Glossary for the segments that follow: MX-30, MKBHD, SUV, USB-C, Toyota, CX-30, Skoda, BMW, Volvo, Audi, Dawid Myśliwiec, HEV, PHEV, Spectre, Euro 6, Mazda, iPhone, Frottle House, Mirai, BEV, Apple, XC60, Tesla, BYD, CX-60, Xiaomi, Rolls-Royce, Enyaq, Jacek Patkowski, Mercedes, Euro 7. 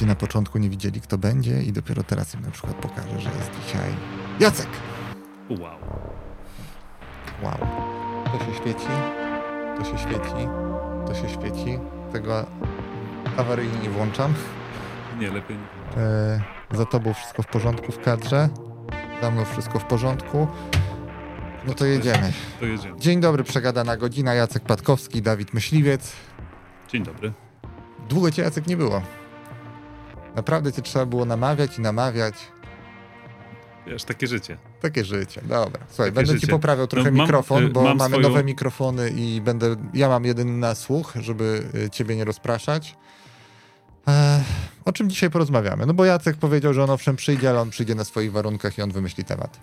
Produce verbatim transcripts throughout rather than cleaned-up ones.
Ci na początku nie widzieli, kto będzie i dopiero teraz im na przykład pokażę, że jest dzisiaj Jacek. Wow. Wow. To się świeci, to się świeci, to się świeci. Tego awaryjnie nie włączam. Nie, lepiej nie. E, za tobą wszystko w porządku w kadrze. Za mną wszystko w porządku. No to jedziemy. To jedziemy. Dzień dobry, przegadana godzina. Jacek Patkowski, Dawid Myśliwiec. Dzień dobry. Długo cię, Jacek, nie było. Naprawdę cię trzeba było namawiać i namawiać. Wiesz, takie życie. Takie życie, dobra. Słuchaj, takie będę życie. Ci poprawiał trochę no, mam, mikrofon, bo mamy swoją... nowe mikrofony i będę, ja mam jeden na słuch, żeby ciebie nie rozpraszać. Eee, o czym dzisiaj porozmawiamy? No bo Jacek powiedział, że on owszem przyjdzie, ale on przyjdzie na swoich warunkach i on wymyśli temat.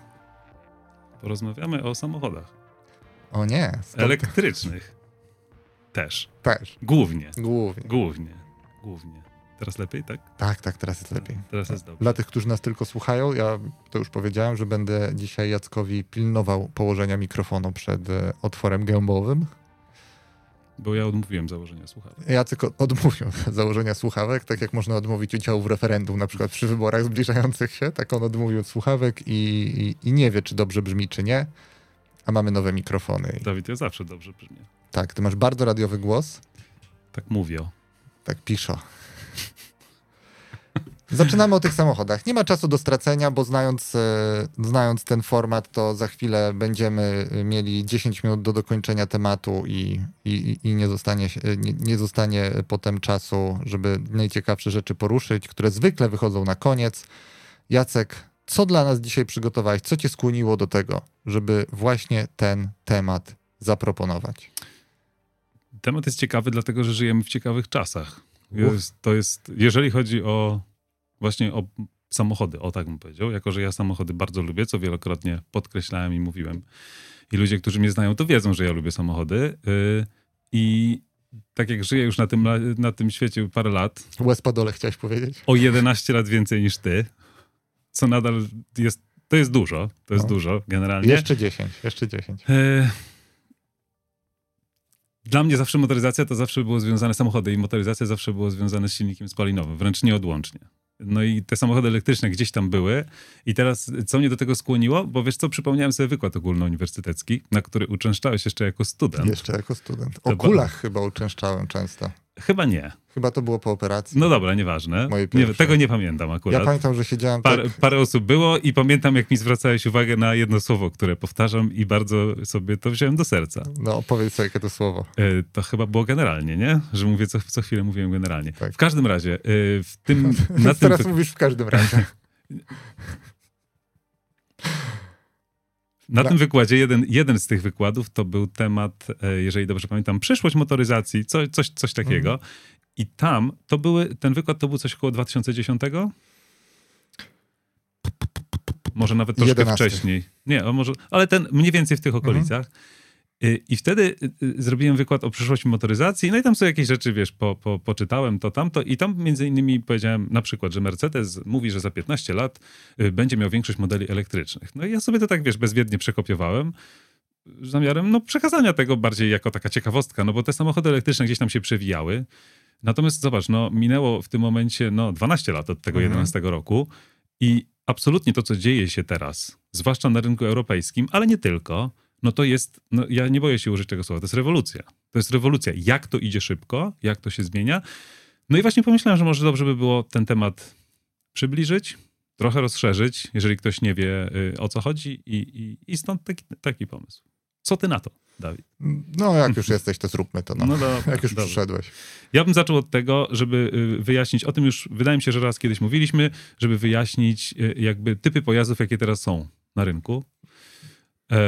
Porozmawiamy o samochodach. O nie. Stąd... Elektrycznych. Też. Też. Głównie. Głównie. Głównie. Głównie. Teraz lepiej, tak? Tak, tak, teraz jest lepiej. Teraz jest dobrze. Dla tych, którzy nas tylko słuchają, ja to już powiedziałem, że będę dzisiaj Jackowi pilnował położenia mikrofonu przed otworem gębowym. Bo ja odmówiłem założenia słuchawek. Jacek odmówił założenia słuchawek, tak jak można odmówić udziału w referendum, na przykład przy wyborach zbliżających się, tak on odmówił od słuchawek i, i, i nie wie, czy dobrze brzmi, czy nie. A mamy nowe mikrofony. Dawid, ja zawsze dobrze brzmię. Tak, ty masz bardzo radiowy głos. Tak mówię. Tak piszo. Zaczynamy o tych samochodach. Nie ma czasu do stracenia, bo znając, znając ten format, to za chwilę będziemy mieli dziesięć minut do dokończenia tematu i, i, i nie, zostanie, nie, nie zostanie potem czasu, żeby najciekawsze rzeczy poruszyć, które zwykle wychodzą na koniec. Jacek, co dla nas dzisiaj przygotowałeś? Co cię skłoniło do tego, żeby właśnie ten temat zaproponować? Temat jest ciekawy, dlatego że żyjemy w ciekawych czasach. Jest, to jest, jeżeli chodzi o właśnie o samochody, o tak bym powiedział, jako że ja samochody bardzo lubię, co wielokrotnie podkreślałem i mówiłem. I ludzie, którzy mnie znają, to wiedzą, że ja lubię samochody. Yy, I tak jak żyję już na tym, na tym świecie parę lat... Łez po dole chciałeś powiedzieć? O jedenaście lat więcej niż ty, co nadal jest... To jest dużo, to jest no. dużo generalnie. Jeszcze dziesięć, jeszcze dziesięć. Yy, Dla mnie zawsze motoryzacja to zawsze było związane, samochody i motoryzacja zawsze było związane z silnikiem spalinowym, wręcz nieodłącznie. No i te samochody elektryczne gdzieś tam były i teraz co mnie do tego skłoniło? Bo wiesz co, przypomniałem sobie wykład ogólnouniwersytecki, na który uczęszczałeś jeszcze jako student. Jeszcze jako student. O kulach to... chyba uczęszczałem często. Chyba nie. Chyba to było po operacji. No dobra, nieważne. Nie, tego nie pamiętam akurat. Ja pamiętam, że siedziałem... Par, tak... Parę osób było i pamiętam, jak mi zwracałeś uwagę na jedno słowo, które powtarzam i bardzo sobie to wziąłem do serca. No, powiedz sobie, jakie to słowo. Y, to chyba było generalnie, nie? Że mówię, co, co chwilę mówiłem generalnie. Tak. W każdym razie, y, w tym... na tym teraz to... mówisz w każdym razie. Na tym wykładzie, jeden, jeden z tych wykładów to był temat, jeżeli dobrze pamiętam, przyszłość motoryzacji, co, coś, coś takiego. Mhm. I tam, to były, ten wykład to był coś około dwa tysiące dziesiątego? Może nawet troszkę jedenastego wcześniej. Nie, może, ale ten mniej więcej w tych okolicach. Mhm. I wtedy zrobiłem wykład o przyszłości motoryzacji, no i tam sobie jakieś rzeczy, wiesz, po, po, poczytałem to tamto i tam między innymi powiedziałem na przykład, że Mercedes mówi, że za piętnaście lat będzie miał większość modeli elektrycznych. No i ja sobie to tak, wiesz, bezwiednie przekopiowałem. Zamiarem, no, przekazania tego bardziej jako taka ciekawostka, no bo te samochody elektryczne gdzieś tam się przewijały. Natomiast zobacz, no minęło w tym momencie no, dwanaście lat od tego jedenastego mm. roku i absolutnie to, co dzieje się teraz, zwłaszcza na rynku europejskim, ale nie tylko, no to jest, no, ja nie boję się użyć tego słowa, to jest rewolucja. To jest rewolucja. Jak to idzie szybko, jak to się zmienia. No i właśnie pomyślałem, że może dobrze by było ten temat przybliżyć, trochę rozszerzyć, jeżeli ktoś nie wie, y, o co chodzi i, i, i stąd taki, taki pomysł. Co ty na to, Dawid? No, jak już jesteś, to zróbmy to. No. No dobra, jak już dobra. Przyszedłeś. Ja bym zaczął od tego, żeby wyjaśnić, o tym już wydaje mi się, że raz kiedyś mówiliśmy, żeby wyjaśnić jakby typy pojazdów, jakie teraz są na rynku. E,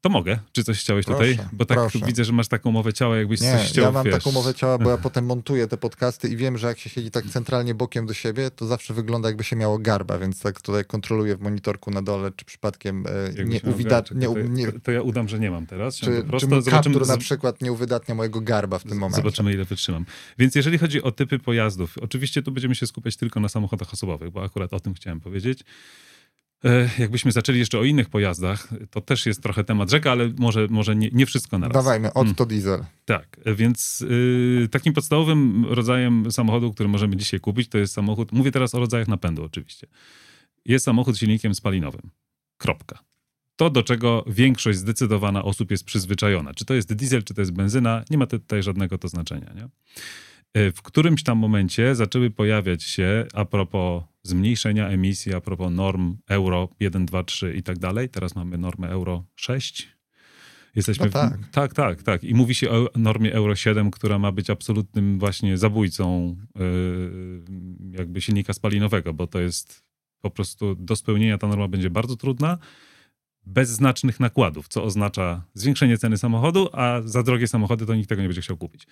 to mogę? Czy coś chciałeś proszę, tutaj? Bo tak proszę. Widzę, że masz taką mowę ciała, jakbyś nie, coś chciał, ja mam wiesz. Taką mowę ciała, bo ja potem montuję te podcasty i wiem, że jak się siedzi tak centralnie bokiem do siebie, to zawsze wygląda, jakby się miało garba, więc tak tutaj kontroluję w monitorku na dole, czy przypadkiem e, nie uwidatnia... To, to, to ja udam, że nie mam teraz. Czy, czy mój kaptur na przykład nie uwydatnia mojego garba w tym momencie. Zobaczymy, ile wytrzymam. Więc jeżeli chodzi o typy pojazdów, oczywiście tu będziemy się skupiać tylko na samochodach osobowych, bo akurat o tym chciałem powiedzieć. Jakbyśmy zaczęli jeszcze o innych pojazdach, to też jest trochę temat rzeka, ale może, może nie, nie wszystko na raz. Dawajmy, od to diesel. Tak, więc yy, takim podstawowym rodzajem samochodu, który możemy dzisiaj kupić, to jest samochód, mówię teraz o rodzajach napędu oczywiście, jest samochód z silnikiem spalinowym. Kropka. To, do czego większość zdecydowana osób jest przyzwyczajona. Czy to jest diesel, czy to jest benzyna, nie ma tutaj żadnego to znaczenia. Nie? W którymś tam momencie zaczęły pojawiać się, a propos zmniejszenia emisji, a propos norm Euro jeden, dwa, trzy i tak dalej. Teraz mamy normę Euro sześć. Jesteśmy no tak. W... tak, tak, tak. I mówi się o normie Euro siedem, która ma być absolutnym właśnie zabójcą yy, jakby silnika spalinowego, bo to jest po prostu do spełnienia ta norma będzie bardzo trudna, bez znacznych nakładów, co oznacza zwiększenie ceny samochodu, a za drogie samochody to nikt tego nie będzie chciał kupić.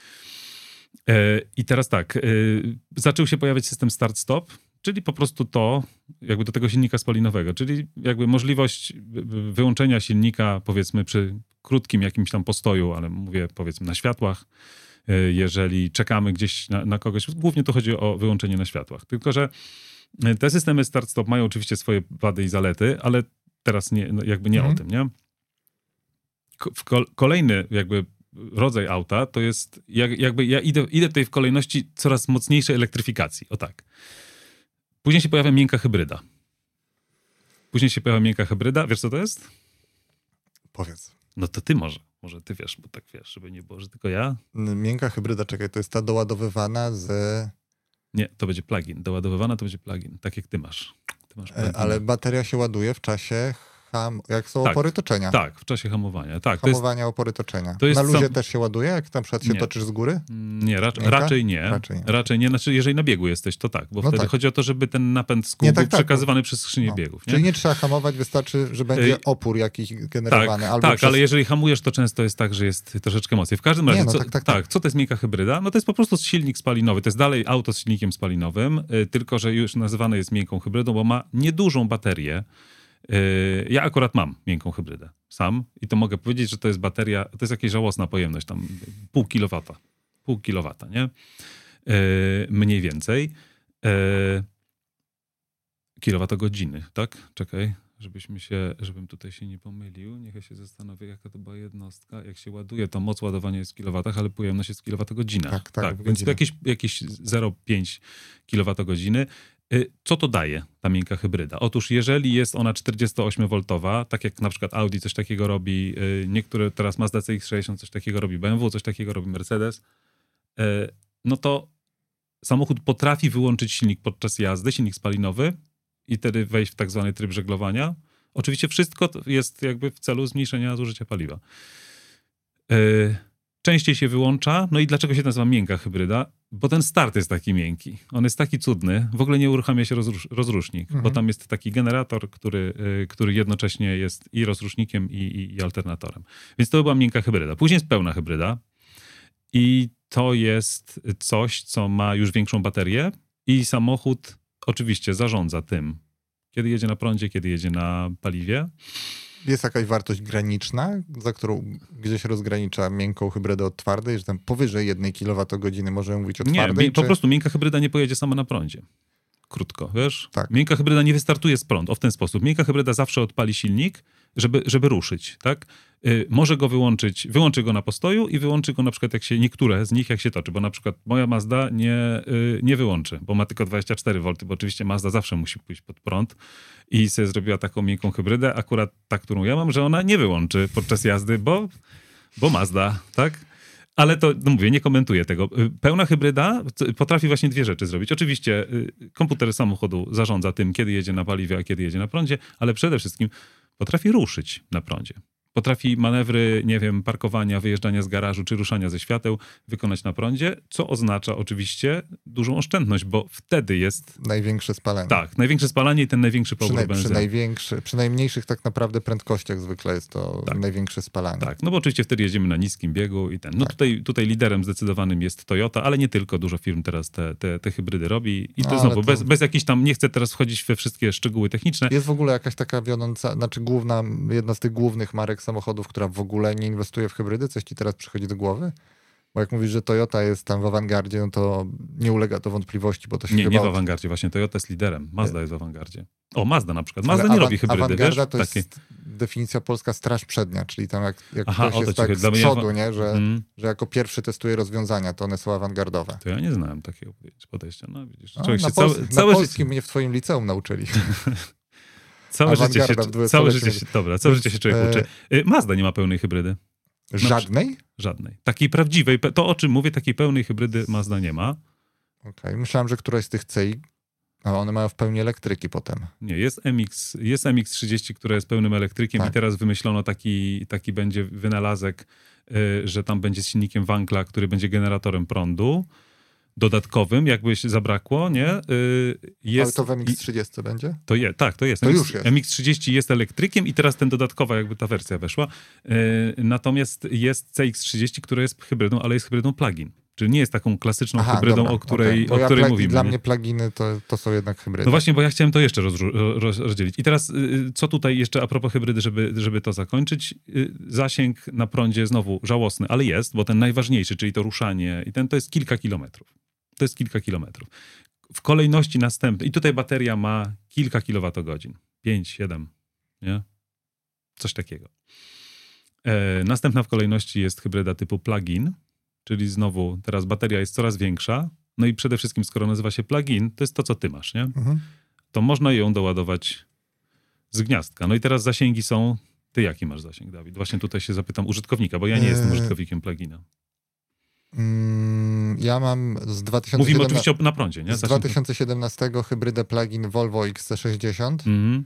Yy, I teraz tak, yy, zaczął się pojawiać system start-stop, czyli po prostu to, jakby do tego silnika spalinowego, czyli jakby możliwość wyłączenia silnika, powiedzmy, przy krótkim jakimś tam postoju, ale mówię, powiedzmy, na światłach, jeżeli czekamy gdzieś na, na kogoś. Głównie tu chodzi o wyłączenie na światłach. Tylko że te systemy start-stop mają oczywiście swoje wady i zalety, ale teraz nie, jakby nie mhm. o tym, nie? Kolejny jakby rodzaj auta to jest, jakby ja idę, idę tutaj w kolejności coraz mocniejszej elektryfikacji, o tak. Później się pojawia miękka hybryda. Później się pojawia miękka hybryda. Wiesz, co to jest? Powiedz. No to ty może. Może ty wiesz, bo tak wiesz, żeby nie było, że tylko ja. Miękka hybryda, czekaj, to jest ta doładowywana z... Nie, to będzie plug-in. Doładowywana to będzie plug-in, tak jak ty masz. Ty masz e, ale bateria się ładuje w czasie, ham... jak są tak, opory toczenia. Tak, w czasie hamowania. Tak, hamowania, to jest... opory toczenia. To jest na luzie sam... też się ładuje, jak na przykład się nie. toczysz z góry? Nie, rac... raczej nie. Raczej nie. Raczej nie. Znaczy, jeżeli na biegu jesteś, to tak, bo no wtedy tak. chodzi o to, żeby ten napęd z kół był tak, przekazywany tak. przez skrzynię no. biegów. Nie? Czyli nie trzeba hamować, wystarczy, że będzie opór jakiś generowany. Tak, albo tak przez... ale jeżeli hamujesz, to często jest tak, że jest troszeczkę mocniej. W każdym razie, nie, no, co... Tak, tak, tak. tak, co to jest miękka hybryda? No to jest po prostu silnik spalinowy. To jest dalej auto z silnikiem spalinowym, tylko że już nazywane jest miękką hybrydą, bo ma niedużą baterię. Ja akurat mam miękką hybrydę sam i to mogę powiedzieć, że to jest bateria, to jest jakaś żałosna pojemność, tam pół kilowata, pół kilowata, nie? Yy, mniej więcej. Yy, kilowatogodziny, tak? Czekaj, żebyśmy się, żebym tutaj się nie pomylił, niech się zastanowię, jaka to była jednostka, jak się ładuje, to moc ładowania jest w kilowatach, ale pojemność jest w kilowatogodzinach. Tak, tak, tak, więc jakieś, jakieś zero przecinek pięć kilowatogodziny. Co to daje ta miękka hybryda? Otóż jeżeli jest ona czterdzieści osiem woltowa, tak jak na przykład Audi coś takiego robi, niektóre teraz Mazda C X sześćdziesiąt coś takiego robi, B M W coś takiego robi, Mercedes, no to samochód potrafi wyłączyć silnik podczas jazdy, silnik spalinowy i wtedy wejść w tak zwany tryb żeglowania. Oczywiście wszystko jest jakby w celu zmniejszenia zużycia paliwa. Częściej się wyłącza. No i dlaczego się nazywa miękka hybryda? Bo ten start jest taki miękki. On jest taki cudny. W ogóle nie uruchamia się rozrusz- rozrusznik, mhm. bo tam jest taki generator, który, który jednocześnie jest i rozrusznikiem, i, i, i alternatorem. Więc to była miękka hybryda. Później jest pełna hybryda. I to jest coś, co ma już większą baterię i samochód oczywiście zarządza tym, kiedy jedzie na prądzie, kiedy jedzie na paliwie. Jest jakaś wartość graniczna, za którą gdzieś rozgranicza miękką hybrydę od twardej, że tam powyżej jednej kilowatogodziny możemy mówić o twardej? Nie, po czy... prostu miękka hybryda nie pojedzie sama na prądzie. Krótko, wiesz? Tak. Miękka hybryda nie wystartuje z prądu, o w ten sposób. Miękka hybryda zawsze odpali silnik, żeby, żeby ruszyć, tak? Yy, może go wyłączyć, wyłączy go na postoju i wyłączy go na przykład, jak się niektóre z nich jak się toczy, bo na przykład moja Mazda nie, yy, nie wyłączy, bo ma tylko dwadzieścia cztery wolty, bo oczywiście Mazda zawsze musi pójść pod prąd i sobie zrobiła taką miękką hybrydę, akurat ta, którą ja mam, że ona nie wyłączy podczas jazdy, bo, bo Mazda, tak? Ale to, no mówię, nie komentuję tego. Pełna hybryda potrafi właśnie dwie rzeczy zrobić. Oczywiście komputer samochodu zarządza tym, kiedy jedzie na paliwie, a kiedy jedzie na prądzie, ale przede wszystkim potrafi ruszyć na prądzie. Potrafi manewry, nie wiem, parkowania, wyjeżdżania z garażu czy ruszania ze świateł wykonać na prądzie, co oznacza oczywiście dużą oszczędność, bo wtedy jest... Największe spalanie. Tak, największe spalanie i ten największy pobór przy naj, benzyny. Przy, największy, przy najmniejszych tak naprawdę prędkościach zwykle jest to tak. największe spalanie. Tak, no bo oczywiście wtedy jedziemy na niskim biegu i ten... No tak. tutaj, tutaj liderem zdecydowanym jest Toyota, ale nie tylko. Dużo firm teraz te, te, te hybrydy robi i to no, znowu, to... bez, bez jakichś tam... Nie chcę teraz wchodzić we wszystkie szczegóły techniczne. Jest w ogóle jakaś taka wiodąca, znaczy główna, jedna z tych głównych marek samochodów, która w ogóle nie inwestuje w hybrydy? Coś ci teraz przychodzi do głowy? Bo jak mówisz, że Toyota jest tam w awangardzie, no to nie ulega to wątpliwości, bo to się nie, chyba... Nie, nie w awangardzie, właśnie Toyota jest liderem, Mazda jest w awangardzie. O, Mazda na przykład. Mazda ale nie awan- robi hybrydy, awangarda wiesz? To jest Takie... definicja polska straż przednia, czyli tam jak, jak Aha, ktoś jest tak z przodu, ja... nie? Że, mm. że jako pierwszy testuje rozwiązania, to one są awangardowe. To ja nie znałem takiego podejścia. No, widzisz, no, człowiek na się Pols- całe, całe na polskim życie... mnie w twoim liceum nauczyli. Całe życie się, całe życie się, dobra, całe życie się człowiek uczy. Mazda nie ma pełnej hybrydy. Żadnej? Żadnej. Takiej prawdziwej, to o czym mówię, takiej pełnej hybrydy Mazda nie ma. Okej, okay. Myślałem, że któraś z tych C I, ale one mają w pełni elektryki potem. Nie, jest M X, jest M X trzydzieści, która jest pełnym elektrykiem tak. I teraz wymyślono taki, taki będzie wynalazek, yy, że tam będzie z silnikiem Wankla, który będzie generatorem prądu. Dodatkowym, jakby się zabrakło, nie? Yy, jest, ale to w M X trzydzieści i, będzie? To je, tak, to jest. To M X, już jest. M X trzydzieści jest elektrykiem i teraz ten dodatkowa jakby ta wersja weszła. Yy, natomiast jest C X trzydzieści, która jest hybrydą, ale jest hybrydą plug-in. Czyli nie jest taką klasyczną Aha, hybrydą, dobra, o której, okay. o ja której plagi, mówimy. Dla nie? mnie pluginy to, to są jednak hybrydy. No właśnie, bo ja chciałem to jeszcze roz, roz, rozdzielić. I teraz co tutaj jeszcze a propos hybrydy, żeby, żeby to zakończyć. Zasięg na prądzie znowu żałosny, ale jest, bo ten najważniejszy, czyli to ruszanie i ten to jest kilka kilometrów. To jest kilka kilometrów. W kolejności następnej. I tutaj bateria ma kilka kilowatogodzin. pięć, siedem, nie? Coś takiego. E, następna w kolejności jest hybryda typu plug-in. Czyli znowu teraz bateria jest coraz większa. No i przede wszystkim, skoro nazywa się plug-in, to jest to, co ty masz, nie? Mhm. To można ją doładować z gniazdka. No i teraz zasięgi są... Ty jaki masz zasięg, Dawid? Właśnie tutaj się zapytam użytkownika, bo ja nie eee... jestem użytkownikiem plug-ina. Ja mam z dwa tysiące siedemnastego... Mówimy oczywiście na prądzie, nie? Z dwa tysiące siedemnastego hybrydę plug-in Volvo X C sześćdziesiąt. Mhm.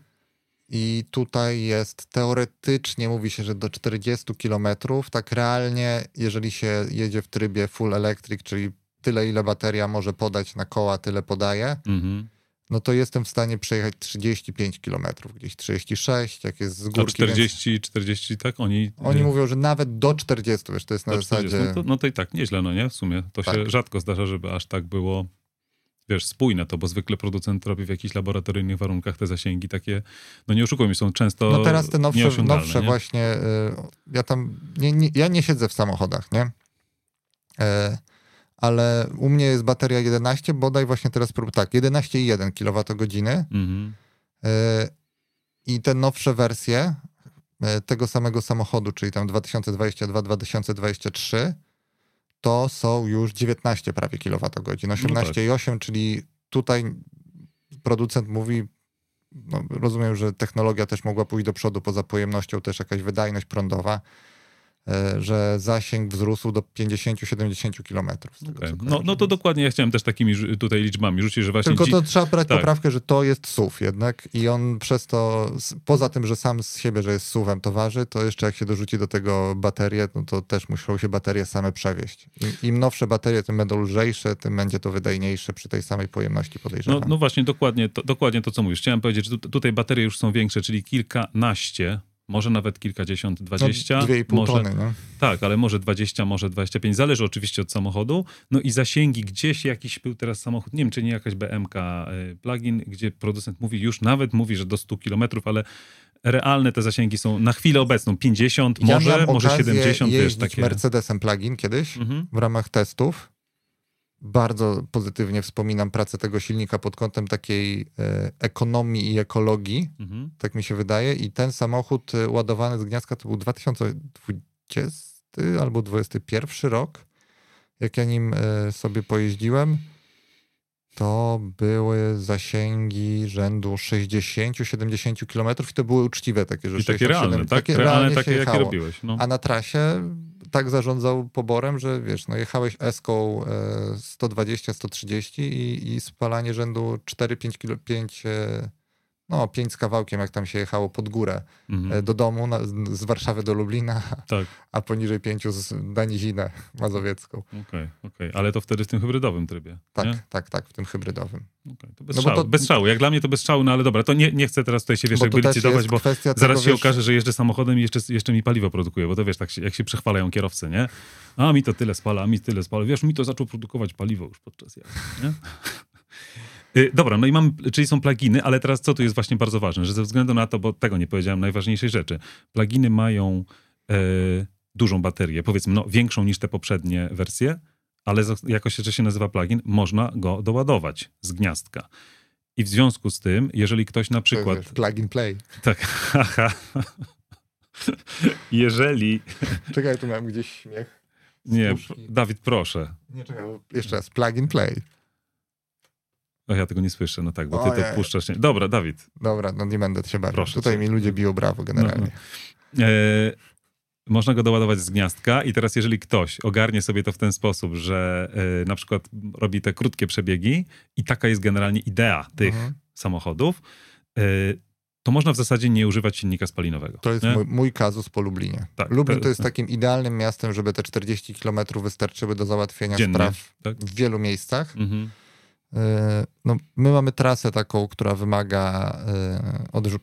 I tutaj jest teoretycznie, mówi się, że do czterdziestu kilometrów, tak realnie, jeżeli się jedzie w trybie full electric, czyli tyle, ile bateria może podać na koła, tyle podaje, mm-hmm. no to jestem w stanie przejechać trzydzieści pięć kilometrów, gdzieś trzydzieści sześć, jak jest z górki. A czterdzieści, więc... czterdzieści, tak? Oni Oni mówią, że nawet do czterdziestu, wiesz, to jest na zasadzie... No to, no to i tak nieźle, no nie? W sumie to tak. się rzadko zdarza, żeby aż tak było... wiesz, spójne to, bo zwykle producent robi w jakichś laboratoryjnych warunkach te zasięgi takie, no nie oszukujmy, są często no teraz te nowsze, nowsze właśnie, y, ja tam, nie, nie, ja nie siedzę w samochodach, nie? Y, ale u mnie jest bateria jedenaście, bodaj właśnie teraz, tak, jedenaście przecinek jeden kilowatogodziny mhm. y, i te nowsze wersje y, tego samego samochodu, czyli tam dwa tysiące dwadzieścia dwa dwa tysiące dwadzieścia trzy, to są już dziewiętnaście prawie kilowatogodzin, osiemnaście przecinek osiem, no tak. Czyli tutaj producent mówi, no rozumiem, że technologia też mogła pójść do przodu, poza pojemnością też jakaś wydajność prądowa, że zasięg wzrósł do pięćdziesiąt do siedemdziesięciu kilometrów. Okay. No, no to dokładnie, ja chciałem też takimi tutaj liczbami rzucić, że właśnie... Tylko to dzi- trzeba brać tak. poprawkę, że to jest S U V jednak i on przez to, poza tym, że sam z siebie, że jest S U V-em to waży, to jeszcze jak się dorzuci do tego baterię, no to też muszą się baterie same przewieźć. I, im nowsze baterie, tym będą lżejsze, tym będzie to wydajniejsze przy tej samej pojemności, podejrzewam. No, no właśnie, dokładnie to, dokładnie to, co mówisz. Chciałem powiedzieć, że tu, tutaj baterie już są większe, czyli kilkanaście... Może nawet kilkadziesiąt, dwadzieścia. No, dwie i pół może, tony, no. Tak, ale może dwadzieścia, może dwadzieścia pięć. Zależy oczywiście od samochodu. No i zasięgi gdzieś jakiś był teraz samochód, nie wiem, czy nie jakaś B M K plug-in, gdzie producent mówi, już nawet mówi, że do stu kilometrów, ale realne te zasięgi są na chwilę obecną pięćdziesiąt, ja może, może siedemdziesiąt. Ja miałem takie... Mercedesem plug-in kiedyś mhm. w ramach testów. Bardzo pozytywnie wspominam pracę tego silnika pod kątem takiej ekonomii i ekologii, mhm. tak mi się wydaje. I ten samochód ładowany z gniazdka to był dwa tysiące dwudziesty albo dwudziesty pierwszy rok. Jak ja nim sobie pojeździłem, to były zasięgi rzędu sześćdziesiąt do siedemdziesięciu kilometrów i to były uczciwe takie rzeczy. I takie realne, tak? Takie realne, realne takie jakie robiłeś. No. A na trasie... tak zarządzał poborem, że wiesz, no jechałeś eską sto dwadzieścia sto trzydzieści i, i spalanie rzędu cztery pięć, pięć, no pięć z kawałkiem, jak tam się jechało pod górę mhm. do domu, na, z Warszawy do Lublina, tak. a poniżej pięć na nizinę mazowiecką. Okej, okay, okej, okay. Ale to wtedy w tym hybrydowym trybie. Tak, nie? tak, tak, w tym hybrydowym. Okay, to bez, no szału, to... bez szału, jak dla mnie to bez szału, no ale dobra, to nie, nie chcę teraz tutaj się wiesz, bo jakby licytować, bo zaraz tego, się wiesz... okaże, że jeżdżę samochodem i jeszcze, jeszcze mi paliwo produkuje, bo to wiesz, tak się, jak się przechwalają kierowcy, nie? A mi to tyle spala, a mi tyle spala, wiesz, mi to zaczął produkować paliwo już podczas jazdy, nie? Dobra, no i mamy, czyli są pluginy, ale teraz co tu jest właśnie bardzo ważne, że ze względu na to, bo tego nie powiedziałem, najważniejszej rzeczy. Pluginy mają e, dużą baterię, powiedzmy no, większą niż te poprzednie wersje, ale jako że się nazywa plugin, można go doładować z gniazdka. I w związku z tym, jeżeli ktoś na przykład... Plug and play. Tak, haha. Jeżeli... Czekaj, tu mam gdzieś śmiech. Nie, Dawid, proszę. Nie, czekaj, jeszcze raz. Plug and play. Och, ja tego nie słyszę, no tak, bo o, ty to puszczasz. Nie. Dobra, Dawid. Dobra, no nie będę się bawił. Proszę. Tutaj cię. Mi ludzie biją brawo generalnie. No. E, można go doładować z gniazdka i teraz jeżeli ktoś ogarnie sobie to w ten sposób, że e, na przykład robi te krótkie przebiegi i taka jest generalnie idea tych mhm. samochodów, e, to można w zasadzie nie używać silnika spalinowego. To jest mój, mój kazus po Lublinie. Tak, Lublin to, to jest takim idealnym miastem, żeby te czterdzieści kilometrów wystarczyły do załatwienia dziennie, spraw tak? w wielu miejscach. Mhm. No, my mamy trasę taką, która wymaga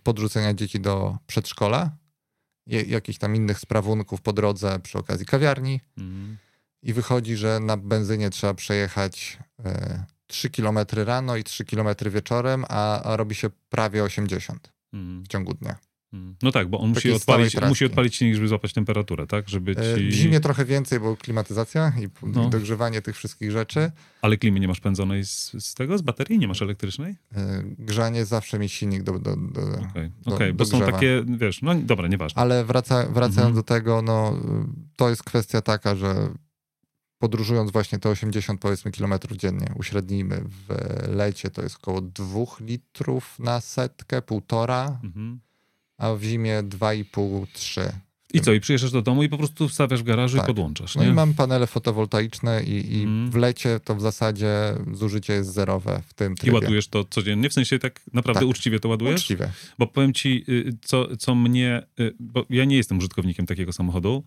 podrzucenia dzieci do przedszkola, jakichś tam innych sprawunków po drodze przy okazji kawiarni mm. i wychodzi, że na benzynie trzeba przejechać trzy kilometry rano i trzy kilometry wieczorem, a, a robi się prawie osiemdziesiąt mm. w ciągu dnia. No tak, bo on musi odpalić, musi odpalić silnik, żeby złapać temperaturę, tak? Żeby ci... W zimie trochę więcej, bo klimatyzacja i no. dogrzewanie tych wszystkich rzeczy. Ale klimy nie masz pędzonej z, z tego? Z baterii nie masz elektrycznej? Grzanie zawsze mi silnik do, do, do, okay. do, okay, do bo grzewa. Są takie, wiesz, no dobra, nieważne. Ale wraca, wracając mhm. do tego, no to jest kwestia taka, że podróżując właśnie te osiemdziesiąt powiedzmy kilometrów dziennie, uśrednijmy w lecie, to jest około dwóch litrów na setkę, półtora. Mhm. A w zimie dwa i pół do trzech. I co? I przyjeżdżasz do domu i po prostu wstawiasz w garażu tak. i podłączasz, nie? No i mam panele fotowoltaiczne i, i mm. w lecie to w zasadzie zużycie jest zerowe w tym trybie. I ładujesz to codziennie? W sensie tak naprawdę tak. uczciwie to ładujesz? Uczciwie. Bo powiem ci, co, co mnie... Bo ja nie jestem użytkownikiem takiego samochodu,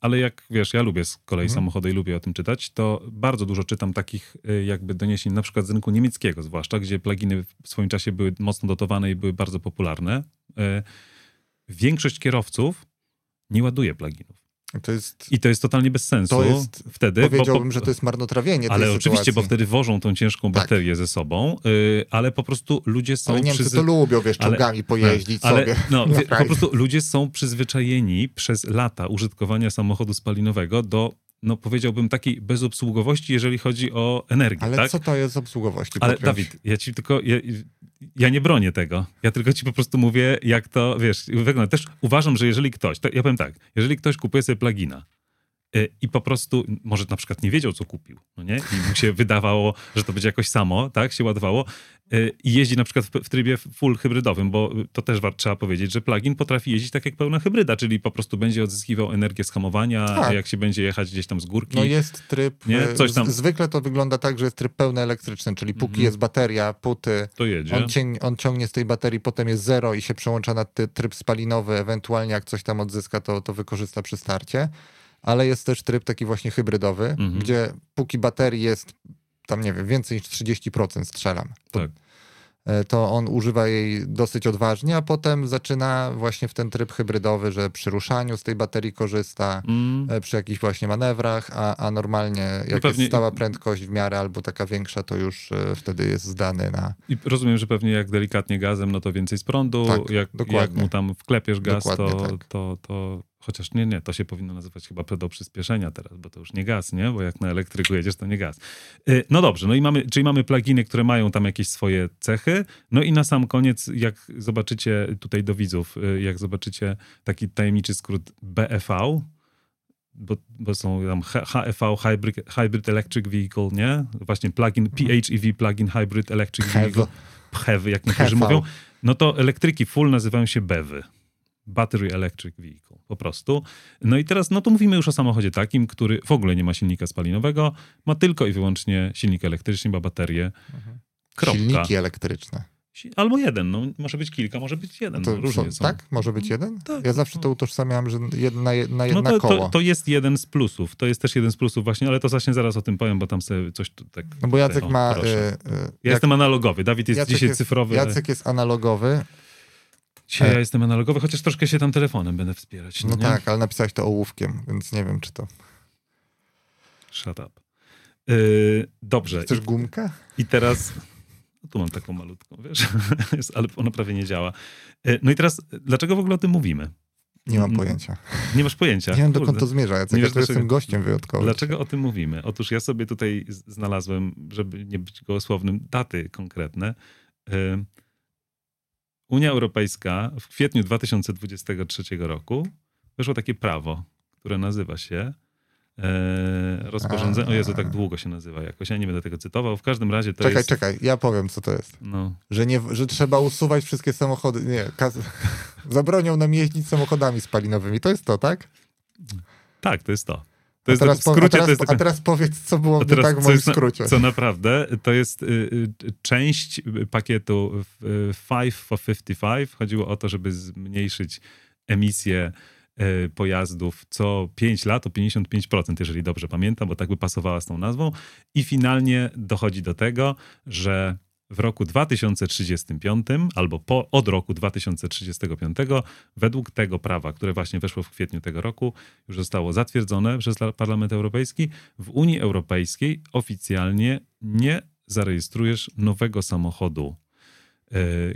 ale jak wiesz, ja lubię z kolei mm. samochody i lubię o tym czytać, to bardzo dużo czytam takich jakby doniesień, na przykład z rynku niemieckiego zwłaszcza, gdzie pluginy w swoim czasie były mocno dotowane i były bardzo popularne. Większość kierowców nie ładuje pluginów. To jest, I to jest totalnie bez sensu. To jest, wtedy, powiedziałbym, bo, że to jest marnotrawienie. Ale oczywiście, sytuacji. Bo wtedy wożą tą ciężką baterię tak. ze sobą, yy, ale po prostu ludzie są... Ale Niemcy przyzy... to lubią, wiesz, czołgami pojeździć ale, sobie. No, no, po prostu ludzie są przyzwyczajeni przez lata użytkowania samochodu spalinowego do... no powiedziałbym takiej bezobsługowości, jeżeli chodzi o energię. Ale tak? co to jest obsługowości? Ale podróż? Dawid, ja ci tylko, ja, ja nie bronię tego. Ja tylko ci po prostu mówię, jak to, wiesz, wygląda. Też uważam, że jeżeli ktoś, to ja powiem tak, jeżeli ktoś kupuje sobie plugina yy, i po prostu, może na przykład nie wiedział, co kupił, no nie? I mu się wydawało, że to będzie jakoś samo, tak, się ładowało yy, i jeździ na przykład w, w trybie full hybrydowym, bo to też trzeba powiedzieć, że plugin potrafi jeździć tak jak pełna hybryda, czyli po prostu będzie odzyskiwał energię z hamowania, tak. jak się będzie jechać gdzieś tam z górki. No jest tryb, nie? Coś tam... zwykle to wygląda tak, że jest tryb pełnoelektryczny, czyli póki mhm. jest bateria, puty, to jedzie. On, cień, on ciągnie z tej baterii, potem jest zero i się przełącza na ty, tryb spalinowy, ewentualnie jak coś tam odzyska, to, to wykorzysta przy starcie. Ale jest też tryb taki właśnie hybrydowy, mhm. gdzie póki baterii jest tam, nie wiem, więcej niż trzydzieści procent strzelam, tak. to on używa jej dosyć odważnie, a potem zaczyna właśnie w ten tryb hybrydowy, że przy ruszaniu z tej baterii korzysta, mm. przy jakichś właśnie manewrach, a, a normalnie jak no pewnie... jest stała prędkość w miarę albo taka większa, to już wtedy jest zdany na... I rozumiem, że pewnie jak delikatnie gazem, no to więcej z prądu, tak, jak, jak mu tam wklepiesz gaz, dokładnie, to... Tak. to, to... Chociaż nie, nie, to się powinno nazywać chyba do przyspieszenia teraz, bo to już nie gaz, nie? Bo jak na elektryku jedziesz, to nie gaz. No dobrze, no i mamy, czyli mamy pluginy, które mają tam jakieś swoje cechy. No i na sam koniec, jak zobaczycie tutaj do widzów, jak zobaczycie taki tajemniczy skrót B E V, bo, bo są tam H E V, Hybrid, Hybrid Electric Vehicle, nie? Właśnie plugin, P H E V, plugin Hybrid Electric Vehicle, P H E V, jak niektórzy mówią. No to elektryki full nazywają się B E V y. Battery Electric Vehicle, po prostu. No i teraz, no to mówimy już o samochodzie takim, który w ogóle nie ma silnika spalinowego, ma tylko i wyłącznie silnik elektryczny, ma baterię. Kropka. Silniki elektryczne. Albo jeden, no może być kilka, może być jeden. No różnie są. Tak? Może być jeden? Tak, ja zawsze to utożsamiałem, że jedna, jedna, jedna no to, koło. To, to jest jeden z plusów, to jest też jeden z plusów właśnie, ale to właśnie zaraz o tym powiem, bo tam sobie coś tu tak... No bo Jacek o, ma... Y, y, ja jak, jestem analogowy, Dawid jest Jacek dzisiaj jest, cyfrowy. Jacek jest analogowy. Ja jestem analogowy, chociaż troszkę się tam telefonem będę wspierać. No nie? Tak, ale napisałeś to ołówkiem, więc nie wiem, czy to... Shut up. Yy, dobrze. Chcesz gumkę? I teraz... No, tu mam taką malutką, wiesz? Ale ona prawie nie działa. Yy, no i teraz, dlaczego w ogóle o tym mówimy? Nie mam pojęcia. Nie masz pojęcia. Nie wiem, dokąd to zmierza. Ja też jestem gościem wyjątkowym. Dlaczego o tym mówimy? Otóż ja sobie tutaj znalazłem, żeby nie być gołosłownym, daty konkretne. Unia Europejska w kwietniu dwa tysiące dwudziestego trzeciego roku weszło takie prawo, które nazywa się rozporządzenie... O Jezu, tak długo się nazywa jakoś. Ja nie będę tego cytował. W każdym razie to czekaj, jest... Czekaj, czekaj. Ja powiem, co to jest. No. Że, nie, że trzeba usuwać wszystkie samochody. Nie, kas... zabronią nam jeździć samochodami spalinowymi. To jest to, tak? Tak, to jest to. To jest teraz, w skrócie, a, teraz, to jest... a teraz powiedz, co było nie tak w moim co skrócie. Na, co naprawdę, to jest y, y, część pakietu y, pięć for fifty-five. Chodziło o to, żeby zmniejszyć emisję pojazdów co pięć lat o pięćdziesiąt pięć procent, jeżeli dobrze pamiętam, bo tak by pasowała z tą nazwą. I finalnie dochodzi do tego, że w roku dwa tysiące trzydziestym piątym albo po, od roku dwa tysiące trzydziestego piątego według tego prawa, które właśnie weszło w kwietniu tego roku, już zostało zatwierdzone przez Parlament Europejski, w Unii Europejskiej oficjalnie nie zarejestrujesz nowego samochodu,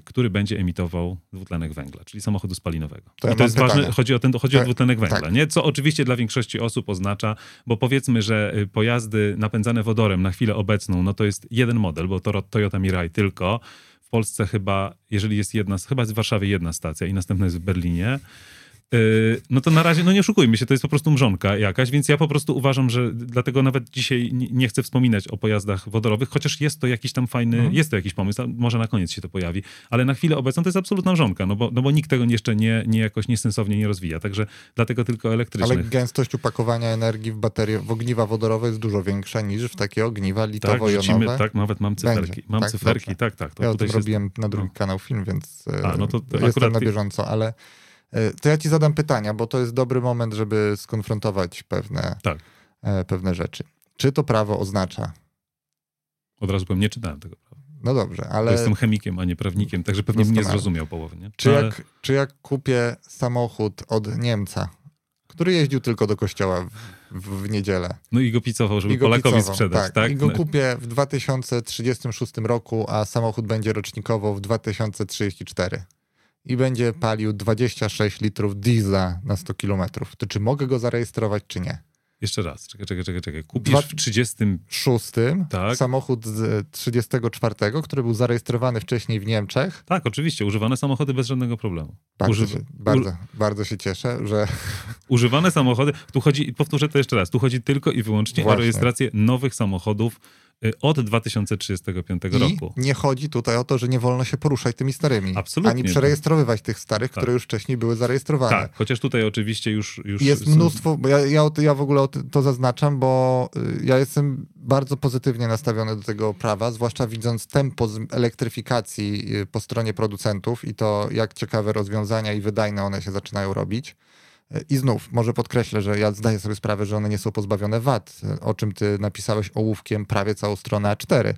który będzie emitował dwutlenek węgla, czyli samochodu spalinowego. To, ja to jest pytanie. Ważne, chodzi o, ten, chodzi to... o dwutlenek węgla, tak. Nie? Co oczywiście dla większości osób oznacza, bo powiedzmy, że pojazdy napędzane wodorem na chwilę obecną, no to jest jeden model, bo to Toyota Mirai tylko. W Polsce chyba, jeżeli jest jedna, chyba jest w Warszawie jedna stacja i następna jest w Berlinie. No to na razie, no nie oszukujmy się, to jest po prostu mrzonka jakaś, więc ja po prostu uważam, że dlatego nawet dzisiaj nie chcę wspominać o pojazdach wodorowych, chociaż jest to jakiś tam fajny, mhm. jest to jakiś pomysł, może na koniec się to pojawi, ale na chwilę obecną to jest absolutna mrzonka, no bo, no bo nikt tego jeszcze nie, nie jakoś niesensownie nie rozwija, także dlatego tylko elektrycznych. Ale gęstość upakowania energii w baterie, w ogniwa wodorowe jest dużo większa niż w takie ogniwa litowo-jonowe. Tak, tak, nawet mam cyferki, Będzie, mam tak, cyferki, dobrze. tak, tak. To ja tutaj się... robiłem na drugi no. kanał film, więc A, no to jestem akurat... na bieżąco, ale... To ja ci zadam pytania, bo to jest dobry moment, żeby skonfrontować pewne, tak. e, pewne rzeczy. Czy to prawo oznacza? Od razu powiem, nie czytałem tego prawa. No dobrze, ale... To jestem chemikiem, a nie prawnikiem, także pewnie bym nie zrozumiał połowy. Nie? Czy, ale... jak, czy jak kupię samochód od Niemca, który jeździł tylko do kościoła w, w, w niedzielę... No i go picował, żeby go Polakowi picował, sprzedać, tak? tak? I go no. kupię w dwa tysiące trzydziestym szóstym roku, a samochód będzie rocznikowo w dwa tysiące trzydziestym czwartym. I będzie palił dwadzieścia sześć litrów diesla na sto kilometrów. To czy mogę go zarejestrować, czy nie? Jeszcze raz, czekaj, czekaj, czekaj. czekaj. Kupisz Dwa... w trzydziestym szóstym tak. samochód z trzydziestego czwartego, który był zarejestrowany wcześniej w Niemczech. Tak, oczywiście. Używane samochody bez żadnego problemu. Bardzo, Uży... się, bardzo, Uży... bardzo się cieszę, że... Używane samochody, tu chodzi, powtórzę to jeszcze raz, tu chodzi tylko i wyłącznie Właśnie. o rejestrację nowych samochodów od dwa tysiące trzydziestego piątego I roku. Nie chodzi tutaj o to, że nie wolno się poruszać tymi starymi. Absolutnie. Ani przerejestrowywać tych starych, tak. które już wcześniej były zarejestrowane. Tak, chociaż tutaj oczywiście już... już jest są... mnóstwo, bo ja, ja, ja w ogóle to zaznaczam, bo ja jestem bardzo pozytywnie nastawiony do tego prawa, zwłaszcza widząc tempo elektryfikacji po stronie producentów i to, jak ciekawe rozwiązania i wydajne one się zaczynają robić. I znów, może podkreślę, że ja zdaję sobie sprawę, że one nie są pozbawione wad, o czym ty napisałeś ołówkiem prawie całą stronę A cztery,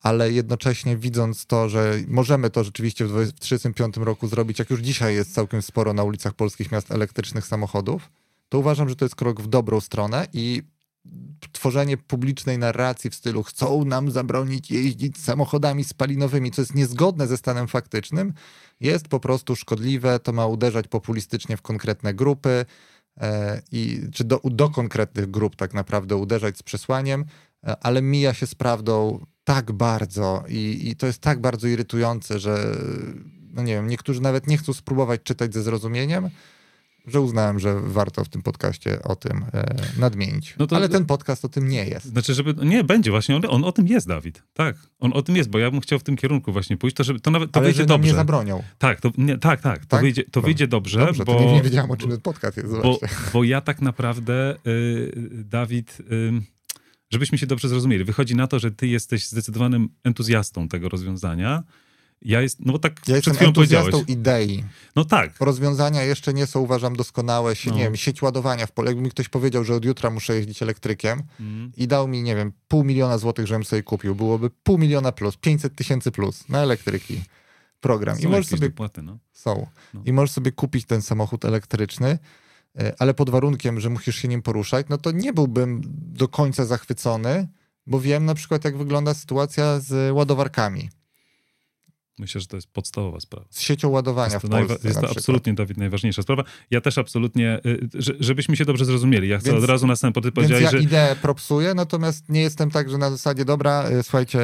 ale jednocześnie widząc to, że możemy to rzeczywiście w dwa tysiące trzydziestym piątym roku zrobić, jak już dzisiaj jest całkiem sporo na ulicach polskich miast elektrycznych samochodów, to uważam, że to jest krok w dobrą stronę i tworzenie publicznej narracji w stylu chcą nam zabronić jeździć samochodami spalinowymi, co jest niezgodne ze stanem faktycznym, jest po prostu szkodliwe, to ma uderzać populistycznie w konkretne grupy, yy, i czy do, do konkretnych grup tak naprawdę uderzać z przesłaniem, yy, ale mija się z prawdą tak bardzo i, i to jest tak bardzo irytujące, że no nie wiem, niektórzy nawet nie chcą spróbować czytać ze zrozumieniem, że uznałem, że warto w tym podcaście o tym e, nadmienić. No to, ale ten podcast o tym nie jest. Znaczy, żeby... Nie, będzie właśnie. On, on o tym jest, Dawid. Tak. On o tym jest, bo ja bym chciał w tym kierunku właśnie pójść. To, żeby, to nawet to ale wyjdzie że dobrze. Ale nie zabronią. Tak, to, nie, tak, tak. To tak? wyjdzie, to wyjdzie dobrze, dobrze bo... To nie, nie wiedziałem, o czym ten podcast jest. Bo, bo ja tak naprawdę, y, Dawid... Y, żebyśmy się dobrze zrozumieli. Wychodzi na to, że ty jesteś zdecydowanym entuzjastą tego rozwiązania. Ja, jest, no bo tak ja jestem entuzjastą idei. No tak. Rozwiązania jeszcze nie są, uważam, doskonałe. Się, no. Nie wiem, sieć ładowania w pole. Jakby mi ktoś powiedział, że od jutra muszę jeździć elektrykiem mm. i dał mi, nie wiem, pół miliona złotych, żebym sobie kupił. Byłoby pół miliona plus, pięćset tysięcy plus na elektryki. Program. Są I możesz sobie dopłaty, no. Są. No. I możesz sobie kupić ten samochód elektryczny, ale pod warunkiem, że musisz się nim poruszać, no to nie byłbym do końca zachwycony, bo wiem na przykład, jak wygląda sytuacja z ładowarkami. Myślę, że to jest podstawowa sprawa. Z siecią ładowania jest w Polsce. Najwa- jest to absolutnie, Dawid, najważniejsza sprawa. Ja też absolutnie, żebyśmy się dobrze zrozumieli. Ja chcę więc, od razu na samym powiedzieć, więc ja że... ideę propsuję, natomiast nie jestem tak, że na zasadzie, dobra, słuchajcie,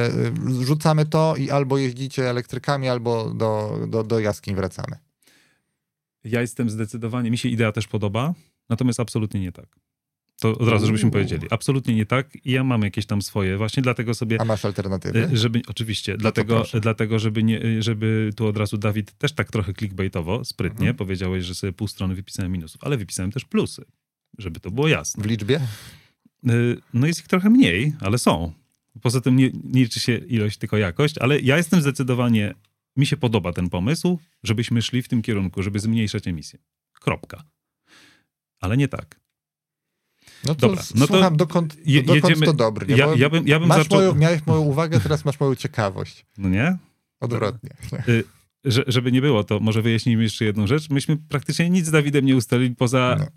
rzucamy to i albo jeździcie elektrykami, albo do, do, do jaskiń wracamy. Ja jestem zdecydowanie, mi się idea też podoba, natomiast absolutnie nie tak. To od razu, żebyśmy powiedzieli. Absolutnie nie tak. Ja mam jakieś tam swoje. Właśnie dlatego sobie... A masz alternatywy? Żeby, oczywiście. No dlatego, dlatego żeby, nie, żeby tu od razu Dawid też tak trochę clickbaitowo, sprytnie mhm. powiedziałeś, że sobie pół strony wypisałem minusów, ale wypisałem też plusy, żeby to było jasne. W liczbie? No jest ich trochę mniej, ale są. Poza tym nie, nie liczy się ilość, tylko jakość, ale ja jestem zdecydowanie... Mi się podoba ten pomysł, żebyśmy szli w tym kierunku, żeby zmniejszać emisję. Kropka. Ale nie tak. No to dobra, no słucham, to dokąd, je, dokąd jedziemy, to dobry. Nie? Ja, ja bym, ja bym masz zaczął... moją, miałeś moją uwagę, teraz masz moją ciekawość. No nie? Odwrotnie. Y, że, żeby nie było, to może wyjaśnijmy jeszcze jedną rzecz. Myśmy praktycznie nic z Dawidem nie ustalili poza no.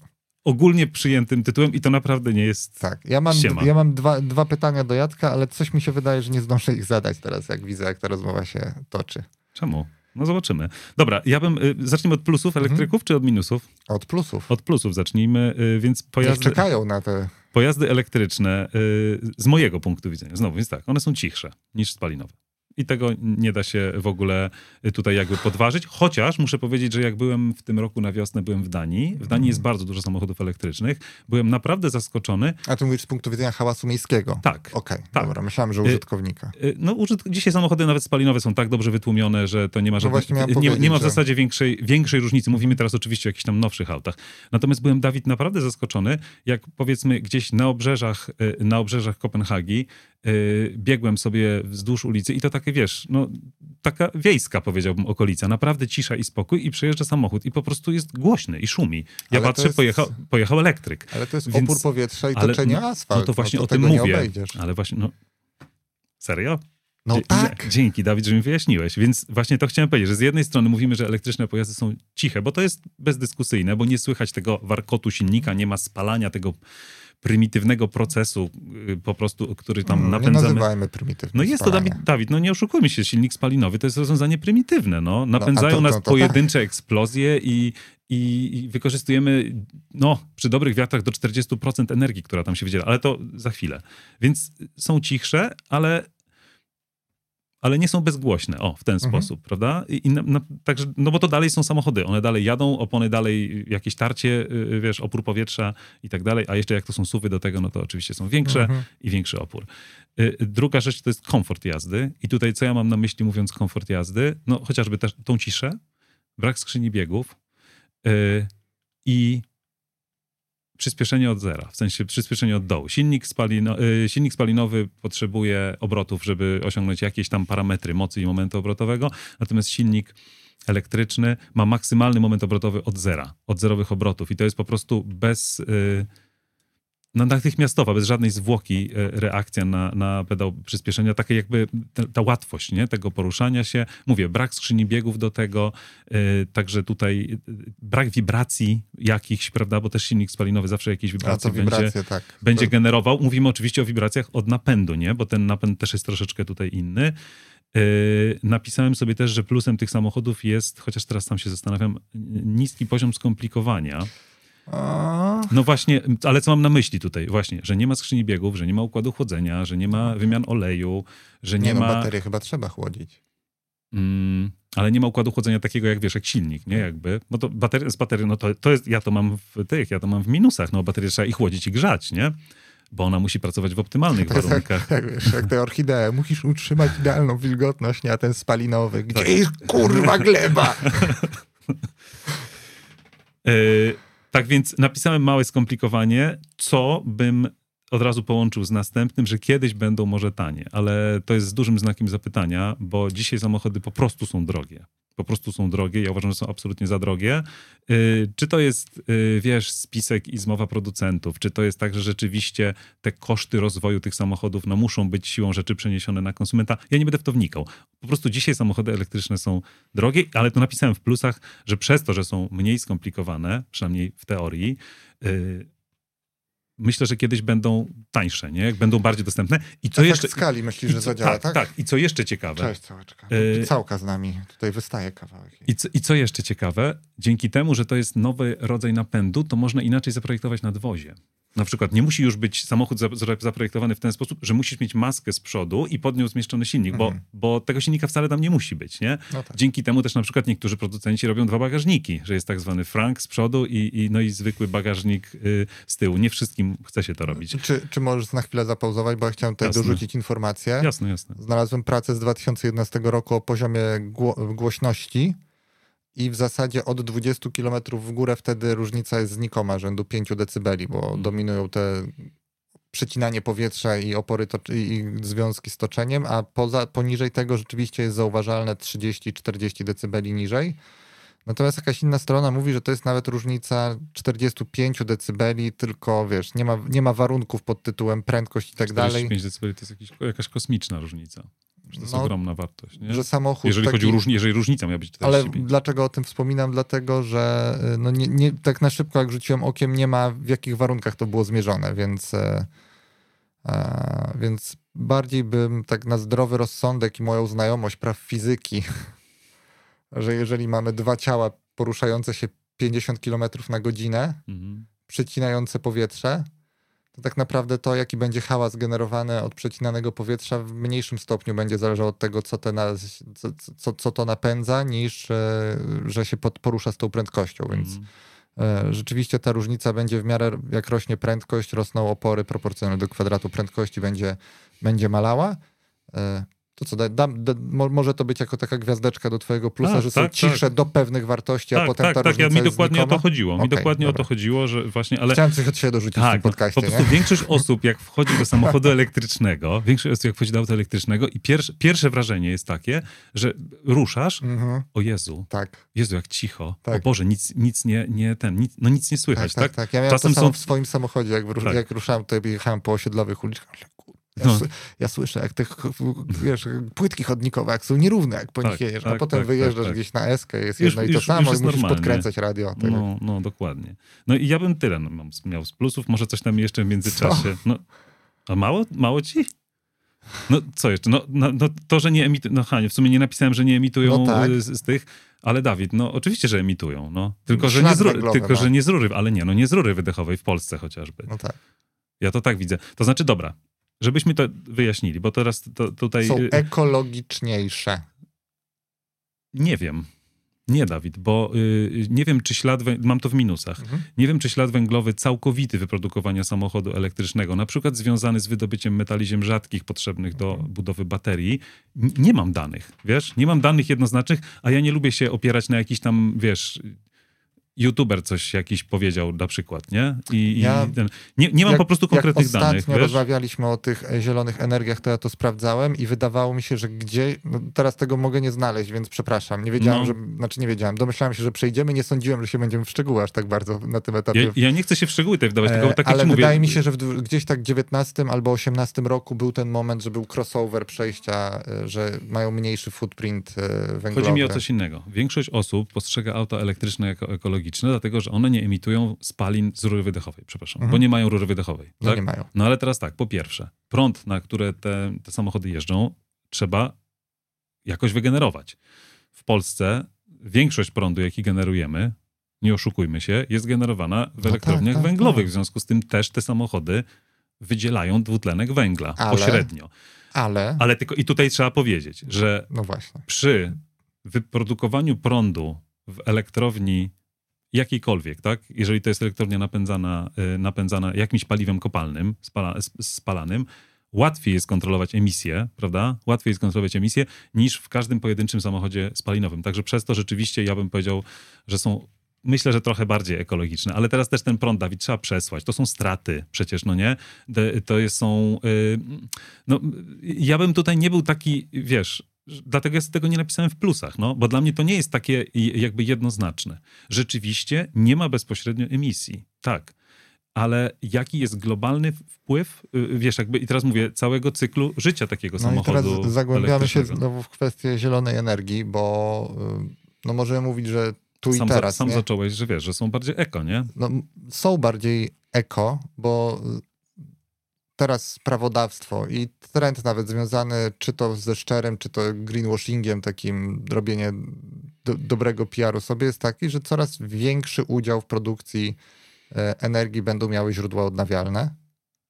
ogólnie przyjętym tytułem i to naprawdę nie jest tak. Ja mam, d- ja mam dwa, dwa pytania do Jacka, ale coś mi się wydaje, że nie zdążę ich zadać teraz, jak widzę, jak ta rozmowa się toczy. Czemu? No zobaczymy. Dobra, ja bym... Y, zacznijmy od plusów elektryków, mhm. czy od minusów? Od plusów. Od plusów zacznijmy, y, więc pojazdy... Też czekają na te... Pojazdy elektryczne, y, z mojego punktu widzenia, znowu, więc tak, one są cichsze niż spalinowe. I tego nie da się w ogóle tutaj jakby podważyć. Chociaż muszę powiedzieć, że jak byłem w tym roku na wiosnę, byłem w Danii. W Danii mm. jest bardzo dużo samochodów elektrycznych. Byłem naprawdę zaskoczony. A ty mówisz z punktu widzenia hałasu miejskiego. Tak. Okej, okay, tak. Dobra, myślałem, że użytkownika. No użytk- dzisiaj samochody nawet spalinowe są tak dobrze wytłumione, że to nie ma żadnych... No nie, nie ma w zasadzie większej, większej różnicy. Mówimy teraz oczywiście o jakichś tam nowszych autach. Natomiast byłem, Dawid, naprawdę zaskoczony, jak powiedzmy gdzieś na obrzeżach, na obrzeżach Kopenhagi Yy, biegłem sobie wzdłuż ulicy i to takie, wiesz, no taka wiejska, powiedziałbym, okolica. Naprawdę cisza i spokój i przejeżdża samochód i po prostu jest głośny i szumi. Ja ale patrzę, jest... pojechał, pojechał elektryk. Ale to jest więc... opór powietrza i toczenie ale, asfalt. No to właśnie no to o tym mówię. Ale właśnie, no serio? No Dzie- tak. Dzięki, Dawid, że mi wyjaśniłeś. Więc właśnie to chciałem powiedzieć, że z jednej strony mówimy, że elektryczne pojazdy są ciche, bo to jest bezdyskusyjne, bo nie słychać tego warkotu silnika, nie ma spalania tego prymitywnego procesu po prostu, który tam no, napędzamy. Nie nazywajmy prymitywnym. No jest spalanie. To, Dawid, no nie oszukujmy się, silnik spalinowy to jest rozwiązanie prymitywne. No. Napędzają no, to, nas to, to, to pojedyncze tak. eksplozje i, i, i wykorzystujemy no, przy dobrych wiatrach do czterdzieści procent energii, która tam się wydziela, ale to za chwilę. Więc są cichsze, ale, ale nie są bezgłośne. O, w ten mhm. sposób, prawda? I, i na, na, także, no bo to dalej są samochody. One dalej jadą, opony dalej, jakieś tarcie, yy, wiesz, opór powietrza i tak dalej. A jeszcze jak to są S U V-y do tego, no to oczywiście są większe mhm. i większy opór. Yy, druga rzecz to jest komfort jazdy. I tutaj co ja mam na myśli mówiąc komfort jazdy? No chociażby też tą ciszę, brak skrzyni biegów yy, i... przyspieszenie od zera, w sensie przyspieszenie od dołu. Silnik, spalino, silnik spalinowy potrzebuje obrotów, żeby osiągnąć jakieś tam parametry mocy i momentu obrotowego, natomiast silnik elektryczny ma maksymalny moment obrotowy od zera, od zerowych obrotów i to jest po prostu bez no natychmiastowa, bez żadnej zwłoki reakcja na, na pedał przyspieszenia, takie jakby ta łatwość nie? tego poruszania się. Mówię, brak skrzyni biegów do tego, yy, także tutaj brak wibracji jakichś, prawda, bo też silnik spalinowy zawsze jakieś wibracje, wibracje będzie, tak. będzie generował. Mówimy oczywiście o wibracjach od napędu, nie? Bo ten napęd też jest troszeczkę tutaj inny. Yy, napisałem sobie też, że plusem tych samochodów jest, chociaż teraz sam się zastanawiam, niski poziom skomplikowania. No właśnie, ale co mam na myśli tutaj? Właśnie, że nie ma skrzyni biegów, że nie ma układu chłodzenia, że nie ma wymian oleju, że nie, nie no, ma... baterię chyba trzeba chłodzić. Mm, ale nie ma układu chłodzenia takiego jak, wiesz, jak silnik, nie? Jakby, no to bateria, z baterii, no to, to jest, ja to mam w tych, ja to mam w minusach, no baterię trzeba i chłodzić i grzać, nie? Bo ona musi pracować w optymalnych tak, warunkach. Tak, wiesz, jak te orchidee. Musisz utrzymać idealną wilgotność, nie? A ten spalinowy, gdzie tak. jest kurwa gleba? y- Tak więc napisałem małe skomplikowanie, co bym od razu połączył z następnym, że kiedyś będą może tanie, ale to jest z dużym znakiem zapytania, bo dzisiaj samochody po prostu są drogie. Po prostu są drogie, ja uważam, że są absolutnie za drogie. Yy, czy to jest, yy, wiesz, spisek i zmowa producentów, czy to jest tak, że rzeczywiście te koszty rozwoju tych samochodów no, muszą być siłą rzeczy przeniesione na konsumenta? Ja nie będę w to wnikał. Po prostu dzisiaj samochody elektryczne są drogie, ale to napisałem w plusach, że przez to, że są mniej skomplikowane, przynajmniej w teorii, yy, myślę, że kiedyś będą tańsze, nie? Będą bardziej dostępne. I co tak jeszcze... w skali myślisz, że zadziała, tak, tak? Tak, i co jeszcze ciekawe... Cześć, całeczka. Y... Całka z nami. Tutaj wystaje kawałek. I co, I co jeszcze ciekawe, dzięki temu, że to jest nowy rodzaj napędu, to można inaczej zaprojektować nadwozie. Na przykład nie musi już być samochód zaprojektowany w ten sposób, że musisz mieć maskę z przodu i pod nią zmieszczony silnik, mhm. bo, bo tego silnika wcale tam nie musi być, nie? No tak. Dzięki temu też na przykład niektórzy producenci robią dwa bagażniki, że jest tak zwany frank z przodu i, i, no i zwykły bagażnik y, z tyłu. Nie wszystkim chce się to robić. Czy, czy możesz na chwilę zapauzować, bo ja chciałem tutaj jasne. dorzucić informację. Jasne, jasne. Znalazłem pracę z dwa tysiące jedenastego roku o poziomie gło- głośności. I w zasadzie od dwudziestu kilometrów w górę wtedy różnica jest znikoma, rzędu pięć decybeli, bo hmm. dominują te przecinanie powietrza i opory to, i związki z toczeniem, a poza, poniżej tego rzeczywiście jest zauważalne trzydzieści czterdzieści decybeli niżej. Natomiast jakaś inna strona mówi, że to jest nawet różnica czterdzieści pięć decybeli, tylko wiesz, nie ma, nie ma warunków pod tytułem prędkość i tak dalej. czterdzieści pięć decybeli to jest jakiś, jakaś kosmiczna różnica. Że to jest no, ogromna wartość, nie? Że samochód jeżeli taki... chodzi o różni, jeżeli różnica miała być czterdzieści pięć. Ale dlaczego o tym wspominam? Dlatego, że no nie, nie, tak na szybko jak rzuciłem okiem, nie ma w jakich warunkach to było zmierzone, więc, a, więc bardziej bym tak na zdrowy rozsądek i moją znajomość praw fizyki, że jeżeli mamy dwa ciała poruszające się pięćdziesiąt kilometrów na godzinę, mhm. przecinające powietrze, to tak naprawdę to, jaki będzie hałas generowany od przecinanego powietrza, w mniejszym stopniu będzie zależało od tego, co, te na, co, co, co to napędza, niż e, że się pod, porusza z tą prędkością. Więc e, rzeczywiście ta różnica będzie w miarę, jak rośnie prędkość, rosną opory proporcjonalne do kwadratu prędkości, będzie, będzie malała. E, to co da, da, da, może to być jako taka gwiazdeczka do twojego plusa, tak, że są tak, cisze tak. do pewnych wartości, tak, a potem tak, ta tak, różnica tak, ja mi dokładnie o to chodziło. Okay, mi dokładnie dobra. o to chodziło, że właśnie... Ale... Chciałem coś od siebie dorzucić tak, w tym podcaście. Po prostu nie? Większość osób, jak wchodzi do samochodu elektrycznego, większość osób, jak wchodzi do auta elektrycznego i pier, pierwsze wrażenie jest takie, że ruszasz, mm-hmm. o Jezu, tak. Jezu, jak cicho, tak. o Boże, nic, nic, nie, nie, ten, nic, no nic nie słychać, tak? tak, tak? tak. Ja miałem Czasem to samo są... w swoim samochodzie, jak, tak. jak ruszałem, to jechałem po osiedlowych uliczkach. Ja, no. s- ja słyszę, jak tych wiesz, płytki chodnikowe, jak są nierówne, jak po tak, nich jedziesz, tak, a potem tak, wyjeżdżasz tak, gdzieś na eskę, jest już, jedno i to już, samo, już i musisz normalnie. podkręcać radio. Tak no, jak... no, dokładnie. No i ja bym tyle miał z plusów, może coś tam jeszcze w międzyczasie. No, a mało? Mało ci? No co jeszcze? No, no, no to, że nie emitują, no Hanie, w sumie nie napisałem, że nie emitują no tak. z, z tych... Ale Dawid, no oczywiście, że emitują, no. Tylko, że nie, z rury, tylko no. że nie z rury, ale nie, no nie z rury wydechowej w Polsce chociażby. No tak. Ja to tak widzę. To znaczy, dobra. Żebyśmy to wyjaśnili, bo teraz to, tutaj... Są ekologiczniejsze. Nie wiem. Nie, Dawid, bo yy, nie wiem, czy ślad... Wę... Mam to w minusach. Mhm. Nie wiem, czy ślad węglowy całkowity wyprodukowania samochodu elektrycznego, na przykład związany z wydobyciem metali ziem rzadkich potrzebnych do budowy baterii, N- nie mam danych, wiesz? Nie mam danych jednoznacznych, a ja nie lubię się opierać na jakichś tam, wiesz... YouTuber coś jakiś powiedział na przykład, nie? I, ja, i ten, nie, nie mam jak, po prostu konkretnych danych. Jak ostatnio danych, rozmawialiśmy o tych zielonych energiach, to ja to sprawdzałem i wydawało mi się, że gdzie... No teraz tego mogę nie znaleźć, więc przepraszam. Nie wiedziałem, no. że... Znaczy nie wiedziałem. Domyślałem się, że przejdziemy. Nie sądziłem, że się będziemy w szczegóły aż tak bardzo na tym etapie. Ja, ja nie chcę się w szczegóły tutaj wdawać, tylko tak e, jak Ale wydaje mówię... mi się, że w, gdzieś tak w dziewiętnastym albo osiemnastym roku był ten moment, że był crossover przejścia, że mają mniejszy footprint węglowy. Chodzi mi o coś innego. Większość osób postrzega auta elektryczne jako ekologiczne, dlatego, że one nie emitują spalin z rury wydechowej, przepraszam, mhm. bo nie mają rury wydechowej. No, tak? nie mają. No ale teraz tak, po pierwsze, prąd, na które te, te samochody jeżdżą, trzeba jakoś wygenerować. W Polsce większość prądu, jaki generujemy, nie oszukujmy się, jest generowana w no elektrowniach tak, tak, węglowych, tak. W związku z tym też te samochody wydzielają dwutlenek węgla ale, pośrednio. Ale... ale tylko i tutaj trzeba powiedzieć, że no właśnie. Przy wyprodukowaniu prądu w elektrowni jakiejkolwiek, tak? Jeżeli to jest elektrownia napędzana, napędzana jakimś paliwem kopalnym, spala, spalanym, łatwiej jest kontrolować emisję, prawda? Łatwiej jest kontrolować emisję niż w każdym pojedynczym samochodzie spalinowym. Także przez to rzeczywiście ja bym powiedział, że są, myślę, że trochę bardziej ekologiczne, ale teraz też ten prąd, Dawid, trzeba przesłać. To są straty przecież, no nie? De, to jest, są... Yy, no, ja bym tutaj nie był taki, wiesz... Dlatego ja sobie tego nie napisałem w plusach, no, bo dla mnie to nie jest takie jakby jednoznaczne. Rzeczywiście nie ma bezpośrednio emisji, tak, ale jaki jest globalny wpływ, wiesz, jakby, i teraz mówię, całego cyklu życia takiego no samochodu. No i teraz zagłębiamy się znowu w kwestię zielonej energii, bo no możemy mówić, że tu sam i teraz. Za, sam nie? zacząłeś, że wiesz, że są bardziej eko, nie? No, są bardziej eko, bo teraz prawodawstwo i trend nawet związany czy to ze szczerym, czy to greenwashingiem, takim robienie do, dobrego P R-u sobie jest taki, że coraz większy udział w produkcji energii będą miały źródła odnawialne.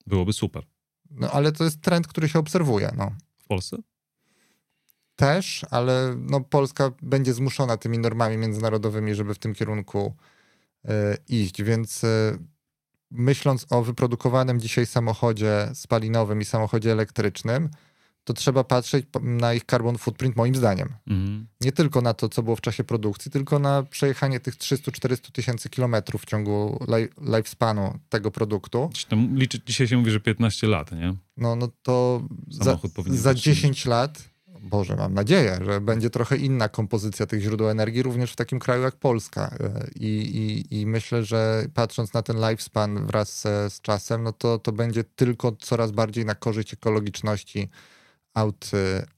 Byłoby super. No ale to jest trend, który się obserwuje. No. W Polsce? Też, ale no, Polska będzie zmuszona tymi normami międzynarodowymi, żeby w tym kierunku y, iść, więc y, myśląc o wyprodukowanym dzisiaj samochodzie spalinowym i samochodzie elektrycznym, to trzeba patrzeć na ich carbon footprint moim zdaniem. Mhm. Nie tylko na to, co było w czasie produkcji, tylko na przejechanie tych trzysta czterysta tysięcy kilometrów w ciągu li- lifespanu tego produktu. Tam liczy, dzisiaj się mówi, że piętnaście lat, nie? No, no to za, za dziesięć lat, Boże, mam nadzieję, że będzie trochę inna kompozycja tych źródeł energii również w takim kraju jak Polska. I, i, i myślę, że patrząc na ten lifespan wraz z czasem, no to, to będzie tylko coraz bardziej na korzyść ekologiczności aut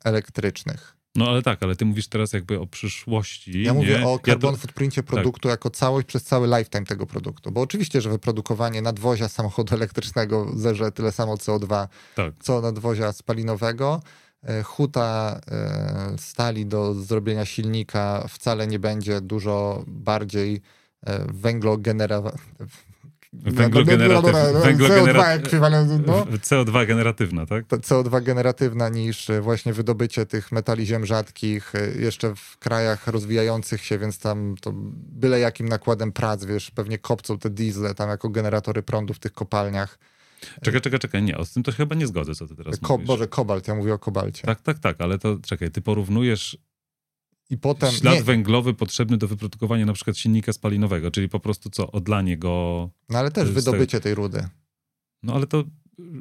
elektrycznych. No ale tak, ale ty mówisz teraz jakby o przyszłości. Ja nie? mówię o carbon ja to... footprincie produktu tak. jako całość przez cały lifetime tego produktu. Bo oczywiście, że wyprodukowanie nadwozia samochodu elektrycznego zerze tyle samo C O dwa, tak. co nadwozia spalinowego. Huta stali do zrobienia silnika wcale nie będzie dużo bardziej węglogenera... węglogeneratywna. C O dwa generatywna, tak? C O dwa generatywna niż właśnie wydobycie tych metali ziem rzadkich jeszcze w krajach rozwijających się, więc tam to byle jakim nakładem prac, wiesz, pewnie kopcą te diesle tam jako generatory prądu w tych kopalniach. Czekaj, czekaj, czekaj, nie, z tym to chyba nie zgodzę, co ty teraz Ko- mówisz. Boże, kobalt, ja mówię o kobalcie. Tak, tak, tak, ale to czekaj, ty porównujesz i potem, ślad nie. węglowy potrzebny do wyprodukowania na przykład silnika spalinowego, czyli po prostu co, odlanie go... No ale też wydobycie tej rudy. No ale to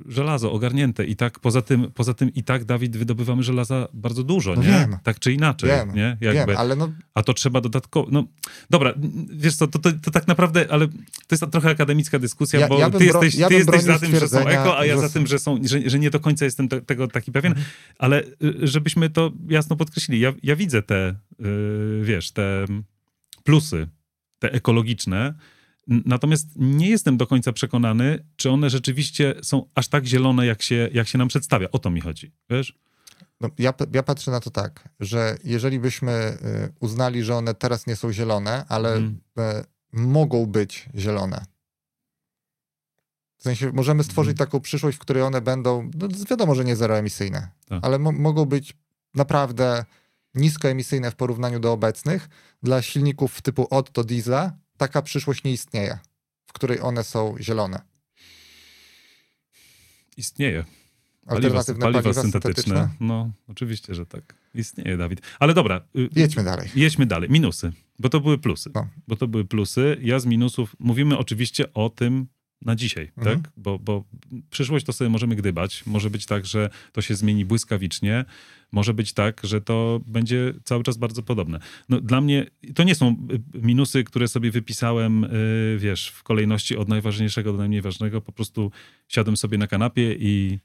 żelazo ogarnięte i tak, poza tym, poza tym i tak, Dawid, wydobywamy żelaza bardzo dużo, no nie? Wiem. Tak czy inaczej, wiem, nie? Jakby. Wiem, ale no... A to trzeba dodatkowo... No, dobra, wiesz co, to, to, to tak naprawdę, ale to jest trochę akademicka dyskusja, ja, bo ja ty jesteś, bro, ja ty jesteś za tym, że są eko, a ja za tym, że są, że, że nie do końca jestem te, tego taki pewien, ale żebyśmy to jasno podkreślili. Ja, ja widzę te, yy, wiesz, te plusy, te ekologiczne. Natomiast nie jestem do końca przekonany, czy one rzeczywiście są aż tak zielone, jak się, jak się nam przedstawia. O to mi chodzi, wiesz? No, ja, ja patrzę na to tak, że jeżeli byśmy uznali, że one teraz nie są zielone, ale hmm. mogą być zielone. W sensie możemy stworzyć hmm. taką przyszłość, w której one będą, no wiadomo, że nie zeroemisyjne, tak. ale mo- mogą być naprawdę niskoemisyjne w porównaniu do obecnych. Dla silników typu Otto diesla taka przyszłość nie istnieje, w której one są zielone. Istnieje. Alternatywne paliwa, paliwa syntetyczne. syntetyczne. No, oczywiście, że tak. Istnieje, Dawid. Ale dobra. Jedźmy dalej. Jedźmy dalej. Minusy, bo to były plusy. No. Bo to były plusy. Ja z minusów mówimy oczywiście o tym na dzisiaj, mhm. tak? Bo, bo przyszłość to sobie możemy gdybać. Może być tak, że to się zmieni błyskawicznie. Może być tak, że to będzie cały czas bardzo podobne. No, dla mnie to nie są minusy, które sobie wypisałem, yy, wiesz, w kolejności od najważniejszego do najmniej ważnego. Po prostu siadłem sobie na kanapie i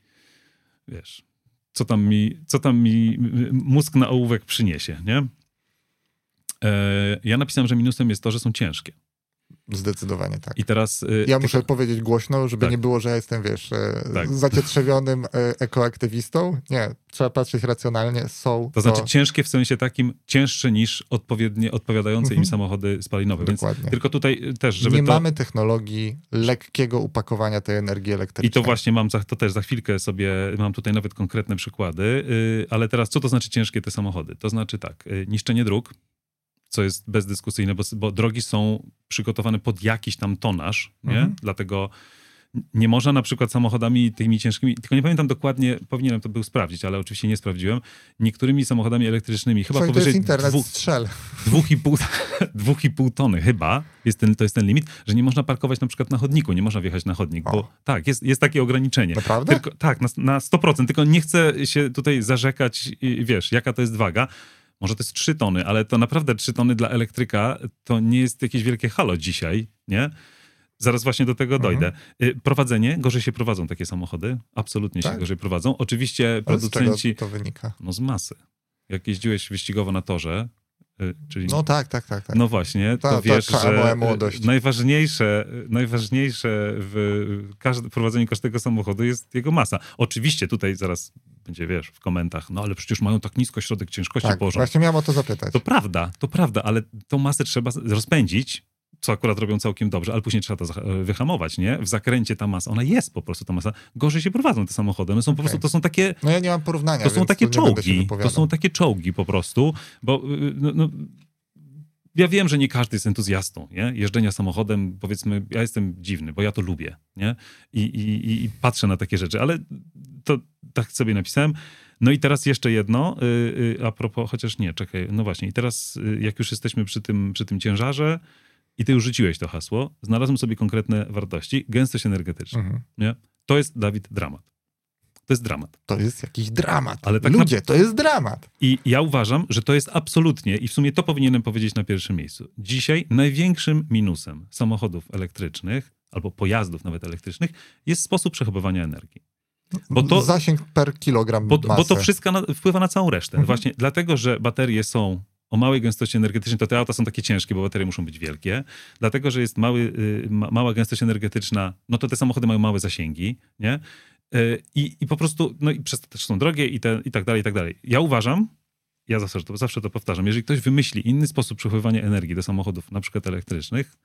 wiesz, co tam mi, co tam mi mózg na ołówek przyniesie, nie? Yy, ja napisałem, że minusem jest to, że są ciężkie. Zdecydowanie tak. I teraz... Yy, ja muszę ty... powiedzieć głośno, żeby tak. nie było, że ja jestem, wiesz, yy, tak. zacietrzewionym yy, ekoaktywistą. Nie, trzeba patrzeć racjonalnie. Są to... znaczy to... ciężkie w sensie takim, cięższe niż odpowiednie, odpowiadające mm-hmm. im samochody spalinowe. Dokładnie. Więc tylko tutaj też, żeby Nie to... mamy technologii lekkiego upakowania tej energii elektrycznej. I to właśnie mam, za, to też za chwilkę sobie, mam tutaj nawet konkretne przykłady, yy, ale teraz co to znaczy ciężkie te samochody? To znaczy tak, yy, niszczenie dróg, co jest bezdyskusyjne, bo, bo drogi są przygotowane pod jakiś tam tonaż, nie? Mhm. Dlatego nie można na przykład samochodami tymi ciężkimi, tylko nie pamiętam dokładnie, powinienem to był sprawdzić, ale oczywiście nie sprawdziłem, niektórymi samochodami elektrycznymi, chyba Słuchaj, powyżej dwóch, dwóch, i pół, dwóch i pół tony chyba, jest ten, to jest ten limit, że nie można parkować na przykład na chodniku, nie można wjechać na chodnik, o. bo tak, jest, jest takie ograniczenie. Naprawdę? Tylko, tak, na, na sto procent, tylko nie chcę się tutaj zarzekać, wiesz, jaka to jest waga. Może to jest trzy tony, ale to naprawdę trzy tony dla elektryka to nie jest jakieś wielkie halo dzisiaj, nie? Zaraz właśnie do tego dojdę. Mhm. Prowadzenie, gorzej się prowadzą takie samochody. Absolutnie tak? się gorzej prowadzą. Oczywiście ale producenci... z czego to wynika? No z masy. Jak jeździłeś wyścigowo na torze, Czyli... No tak, tak, tak, tak. No właśnie, ta, to wiesz, ta, ta, ta, że młodość. najważniejsze, najważniejsze w każde, prowadzeniu każdego samochodu jest jego masa. Oczywiście tutaj zaraz będzie, wiesz, w komentach, no ale przecież mają tak nisko środek ciężkości tak, położony. Właśnie miałem o to zapytać. To prawda, to prawda, ale tą masę trzeba rozpędzić, co akurat robią całkiem dobrze, ale później trzeba to wyhamować, nie? W zakręcie ta masa, ona jest po prostu ta masa. Gorzej się prowadzą te samochody. One są okay. po prostu, to są takie... No ja nie mam porównania, to są takie to czołgi, to są takie czołgi po prostu, bo no, no, ja wiem, że nie każdy jest entuzjastą, nie? Jeżdżenia samochodem, powiedzmy, ja jestem dziwny, bo ja to lubię, nie? I, i, i patrzę na takie rzeczy, ale to tak sobie napisałem. No i teraz jeszcze jedno, a propos, chociaż nie, czekaj, no właśnie, i teraz jak już jesteśmy przy tym, przy tym ciężarze, i ty już rzuciłeś to hasło, znalazłem sobie konkretne wartości, gęstość energetyczna. Mhm. Nie? To jest, Dawid, dramat. To jest dramat. To jest jakiś dramat. Ale tak Ludzie, na... to jest dramat. I ja uważam, że to jest absolutnie, i w sumie to powinienem powiedzieć na pierwszym miejscu. Dzisiaj największym minusem samochodów elektrycznych, albo pojazdów nawet elektrycznych, jest sposób przechowywania energii. Bo to, Zasięg per kilogram bo, masy. Bo to wszystko na, wpływa na całą resztę. Mhm. Właśnie dlatego, że baterie są... o małej gęstości energetycznej, to te auta są takie ciężkie, bo baterie muszą być wielkie. Dlatego, że jest mały, ma, mała gęstość energetyczna, no to te samochody mają małe zasięgi, nie? I, i po prostu, no i przez to też są drogie i, te, i tak dalej, i tak dalej. Ja uważam, ja zawsze to, zawsze to powtarzam, jeżeli ktoś wymyśli inny sposób przechowywania energii do samochodów, na przykład elektrycznych,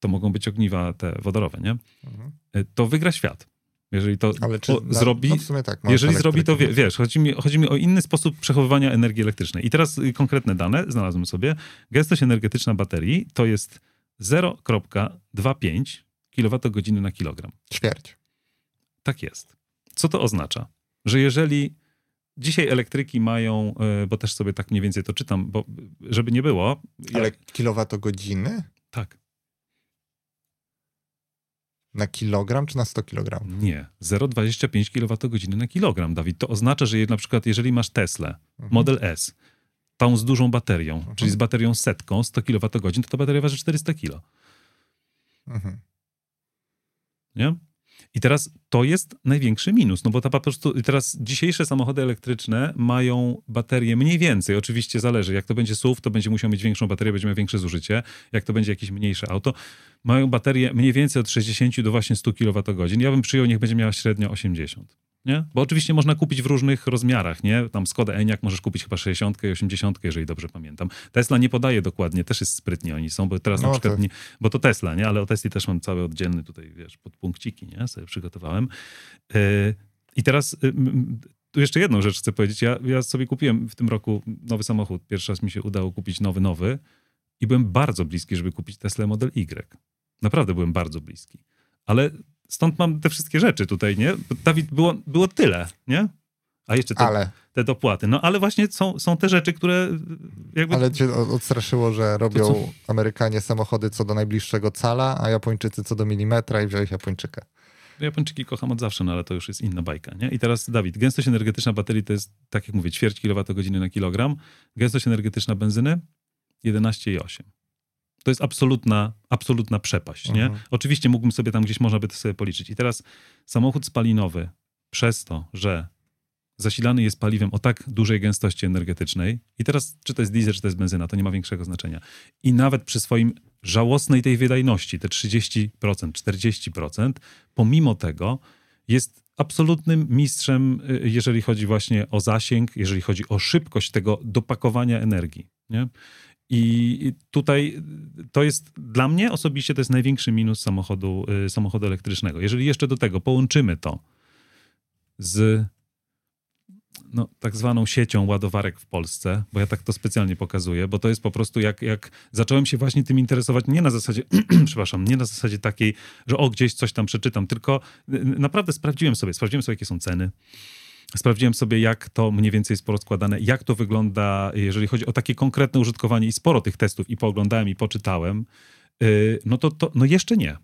to mogą być ogniwa te wodorowe, nie? Mhm. To wygra świat. Jeżeli to o, na, zrobi, no w sumie tak, jeżeli zrobi to, wie, wiesz, chodzi mi, chodzi mi o inny sposób przechowywania energii elektrycznej. I teraz konkretne dane znalazłem sobie. Gęstość energetyczna baterii to jest zero przecinek dwadzieścia pięć kilowatogodzin na kilogram. Ćwierć. Tak jest. Co to oznacza? Że jeżeli dzisiaj elektryki mają, bo też sobie tak mniej więcej to czytam, bo żeby nie było... Ale jak... kilowatogodziny? Tak. Na kilogram czy na sto kilogramów? Nie, zero przecinek dwadzieścia pięć kilowatogodzin na kilogram, Dawid. To oznacza, że na przykład jeżeli masz Teslę, mhm. Model S, tą z dużą baterią, mhm. czyli z baterią setką, sto kilowatogodzin, to ta bateria waży czterysta kilo. Mhm. Nie? I teraz to jest największy minus, no bo ta po prostu, teraz dzisiejsze samochody elektryczne mają baterie mniej więcej, oczywiście zależy, jak to będzie S U V, to będzie musiał mieć większą baterię, będzie miał większe zużycie, jak to będzie jakieś mniejsze auto, mają baterie mniej więcej od sześćdziesięciu do właśnie stu kilowatogodzin, ja bym przyjął, niech będzie miała średnio osiemdziesiąt. Nie? Bo oczywiście można kupić w różnych rozmiarach, nie? Tam Skoda Enyaq możesz kupić chyba sześćdziesiąt i osiemdziesiąt, jeżeli dobrze pamiętam. Tesla nie podaje dokładnie, też jest sprytni oni są, bo teraz no, na przykład, to... Nie, bo to Tesla, nie? Ale o Tesli też mam cały oddzielny tutaj, wiesz, podpunkciki, nie? Sobie przygotowałem. Yy, I teraz yy, tu jeszcze jedną rzecz chcę powiedzieć. Ja, ja sobie kupiłem w tym roku nowy samochód. Pierwszy raz mi się udało kupić nowy, nowy i byłem bardzo bliski, żeby kupić Tesla Model Y. Naprawdę byłem bardzo bliski. Ale... Stąd mam te wszystkie rzeczy tutaj, nie? Bo, Dawid, było, było tyle, nie? A jeszcze te, ale. te dopłaty. No ale właśnie są, są te rzeczy, które jakby... Ale cię odstraszyło, że robią to, Amerykanie samochody co do najbliższego cala, a Japończycy co do milimetra i wziąłeś Japończyka. Japończyki kocham od zawsze, no ale to już jest inna bajka, nie? I teraz, Dawid, gęstość energetyczna baterii to jest, tak jak mówię, ćwierć kilowatogodziny na kilogram. Gęstość energetyczna benzyny jedenaście przecinek osiem. To jest absolutna, absolutna przepaść, nie? Mhm. Oczywiście mógłbym sobie tam gdzieś, można by to sobie policzyć. I teraz samochód spalinowy przez to, że zasilany jest paliwem o tak dużej gęstości energetycznej i teraz czy to jest diesel, czy to jest benzyna, to nie ma większego znaczenia. I nawet przy swoim żałosnej tej wydajności, te trzydzieści procent, czterdzieści procent, pomimo tego jest absolutnym mistrzem, jeżeli chodzi właśnie o zasięg, jeżeli chodzi o szybkość tego dopakowania energii, nie? I tutaj to jest dla mnie osobiście to jest największy minus samochodu, samochodu elektrycznego. Jeżeli jeszcze do tego połączymy to z no, tak zwaną siecią ładowarek w Polsce, bo ja tak to specjalnie pokazuję, bo to jest po prostu jak, jak zacząłem się właśnie tym interesować, nie na zasadzie, przepraszam, nie na zasadzie takiej, że o gdzieś coś tam przeczytam, tylko naprawdę sprawdziłem sobie, sprawdziłem sobie jakie są ceny. Sprawdziłem sobie, jak to mniej więcej jest porozkładane, jak to wygląda, jeżeli chodzi o takie konkretne użytkowanie i sporo tych testów i pooglądałem i poczytałem, yy, no to, to no jeszcze nie.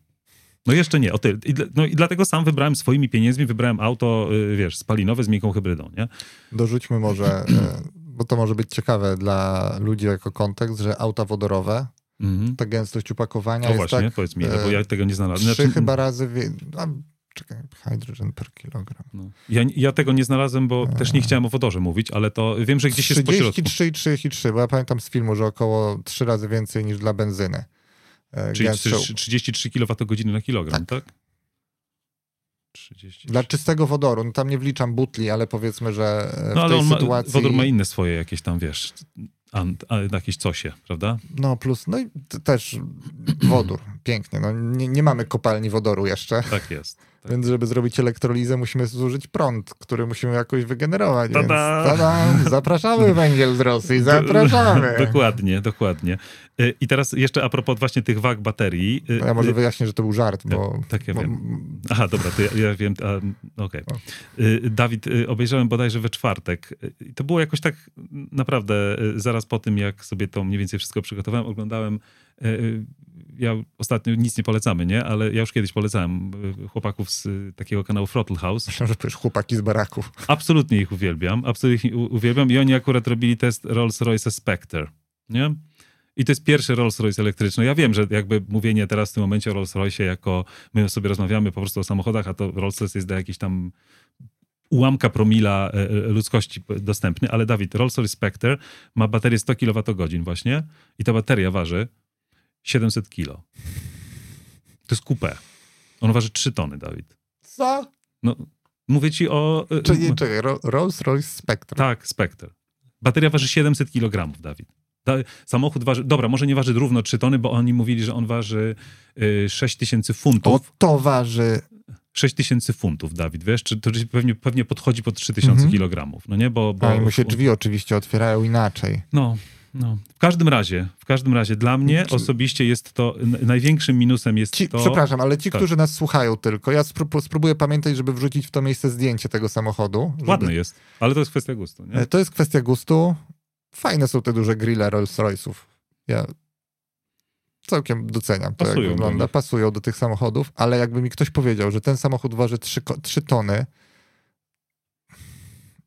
No jeszcze nie. O ty, i, no i dlatego sam wybrałem swoimi pieniędzmi, wybrałem auto, yy, wiesz, spalinowe z miękką hybrydą, nie? Dorzućmy może, bo to może być ciekawe dla ludzi jako kontekst, że auta wodorowe, mm-hmm. ta gęstość upakowania o, jest właśnie, tak... O właśnie, powiedz mi, e, bo ja tego nie znalazłem. Trzy znaczy, chyba razy... Wie, a, Czekaj, hydrogen per kilogram. No. Ja, ja tego nie znalazłem, bo eee. też nie chciałem o wodorze mówić, ale to wiem, że gdzieś jest pośrodku. trzydzieści trzy i trzy, bo ja pamiętam z filmu, że około trzy razy więcej niż dla benzyny. E, Czyli trzydzieści trzy kilowatogodziny na kilogram, tak? tak? trzydzieści trzy. Dla czystego wodoru. No, tam nie wliczam butli, ale powiedzmy, że w no, ale tej on ma, sytuacji... Wodór ma inne swoje jakieś tam, wiesz, an, an, jakieś cosie, prawda? No plus, no i też wodór. Pięknie. No, nie, nie mamy kopalni wodoru jeszcze. Tak jest. Tak. Więc żeby zrobić elektrolizę, musimy zużyć prąd, który musimy jakoś wygenerować. Ta-da! Więc, ta-da! Zapraszamy węgiel z Rosji, zapraszamy. Dokładnie, dokładnie. I teraz jeszcze a propos właśnie tych wag baterii. Ja może wyjaśnię, że to był żart, bo... Tak, ja bo... wiem. Aha, dobra, to ja, ja wiem. Okej. Okay. Dawid, obejrzałem bodajże we czwartek. To było jakoś tak naprawdę zaraz po tym, jak sobie to mniej więcej wszystko przygotowałem, oglądałem. Ja ostatnio nic nie polecamy, nie? Ale ja już kiedyś polecałem chłopaków z takiego kanału Frottle House. Myślałem, że to już chłopaki z baraków. Absolutnie ich uwielbiam. Absolutnie ich uwielbiam. I oni akurat robili test Rolls-Royce Spectre, nie? I to jest pierwszy Rolls-Royce elektryczny. Ja wiem, że jakby mówienie teraz w tym momencie o Rolls-Royce jako my sobie rozmawiamy po prostu o samochodach, a to Rolls-Royce jest do jakiejś tam ułamka promila ludzkości dostępny. Ale Dawid, Rolls-Royce Spectre ma baterię sto kilowatogodzin właśnie i ta bateria waży siedemset kilo. To jest coupé. On waży trzy tony, Dawid. Co? No, mówię ci o... Czyli, no, czyli Rolls-Royce Spectre. Tak, Spectre. Bateria waży siedemset kilogramów, Dawid. Samochód waży... Dobra, może nie waży równo trzy tony, bo oni mówili, że on waży y, sześć tysięcy funtów. O, to waży... sześć tysięcy funtów, Dawid, wiesz? Czy to pewnie, pewnie podchodzi pod trzy tysiące mhm. kilogramów, no nie? Bo, bo... Ale mu się drzwi oczywiście otwierają inaczej. No... No. W każdym razie, w każdym razie dla mnie osobiście jest to, największym minusem jest ci, to... Przepraszam, ale ci, tak. którzy nas słuchają tylko, ja spró- spróbuję pamiętać, żeby wrzucić w to miejsce zdjęcie tego samochodu. Żeby... Ładne jest, ale to jest kwestia gustu, nie? To jest kwestia gustu. Fajne są te duże grille Rolls-Royce'ów. Ja całkiem doceniam to, pasują jak wygląda. Do Pasują do tych samochodów, ale jakby mi ktoś powiedział, że ten samochód waży trzy tony,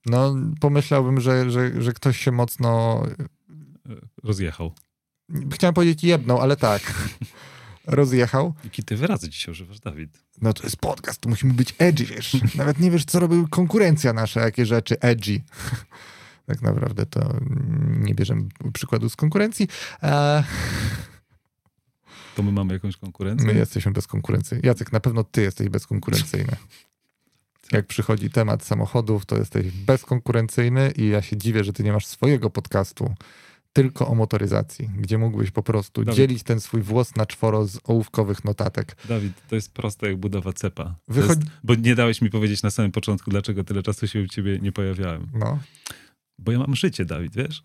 no pomyślałbym, że, że, że ktoś się mocno... Rozjechał. Chciałem powiedzieć jedną, ale tak. Rozjechał. Jakie ty wyrazy dzisiaj używasz, Dawid? No to jest podcast, to musimy być edgy, wiesz. Nawet nie wiesz, co robi konkurencja nasza, jakie rzeczy edgy. Tak naprawdę to nie bierzemy przykładu z konkurencji. Eee... To my mamy jakąś konkurencję? My jesteśmy bez konkurencji. Jacek, na pewno ty jesteś bezkonkurencyjny. Jak przychodzi temat samochodów, to jesteś bezkonkurencyjny i ja się dziwię, że ty nie masz swojego podcastu tylko o motoryzacji, gdzie mógłbyś po prostu Dawid. dzielić ten swój włos na czworo z ołówkowych notatek. Dawid, to jest proste jak budowa cepa. Wychodzi... Jest, bo nie dałeś mi powiedzieć na samym początku, dlaczego tyle czasu się u ciebie nie pojawiałem. No. Bo ja mam życie, Dawid, wiesz?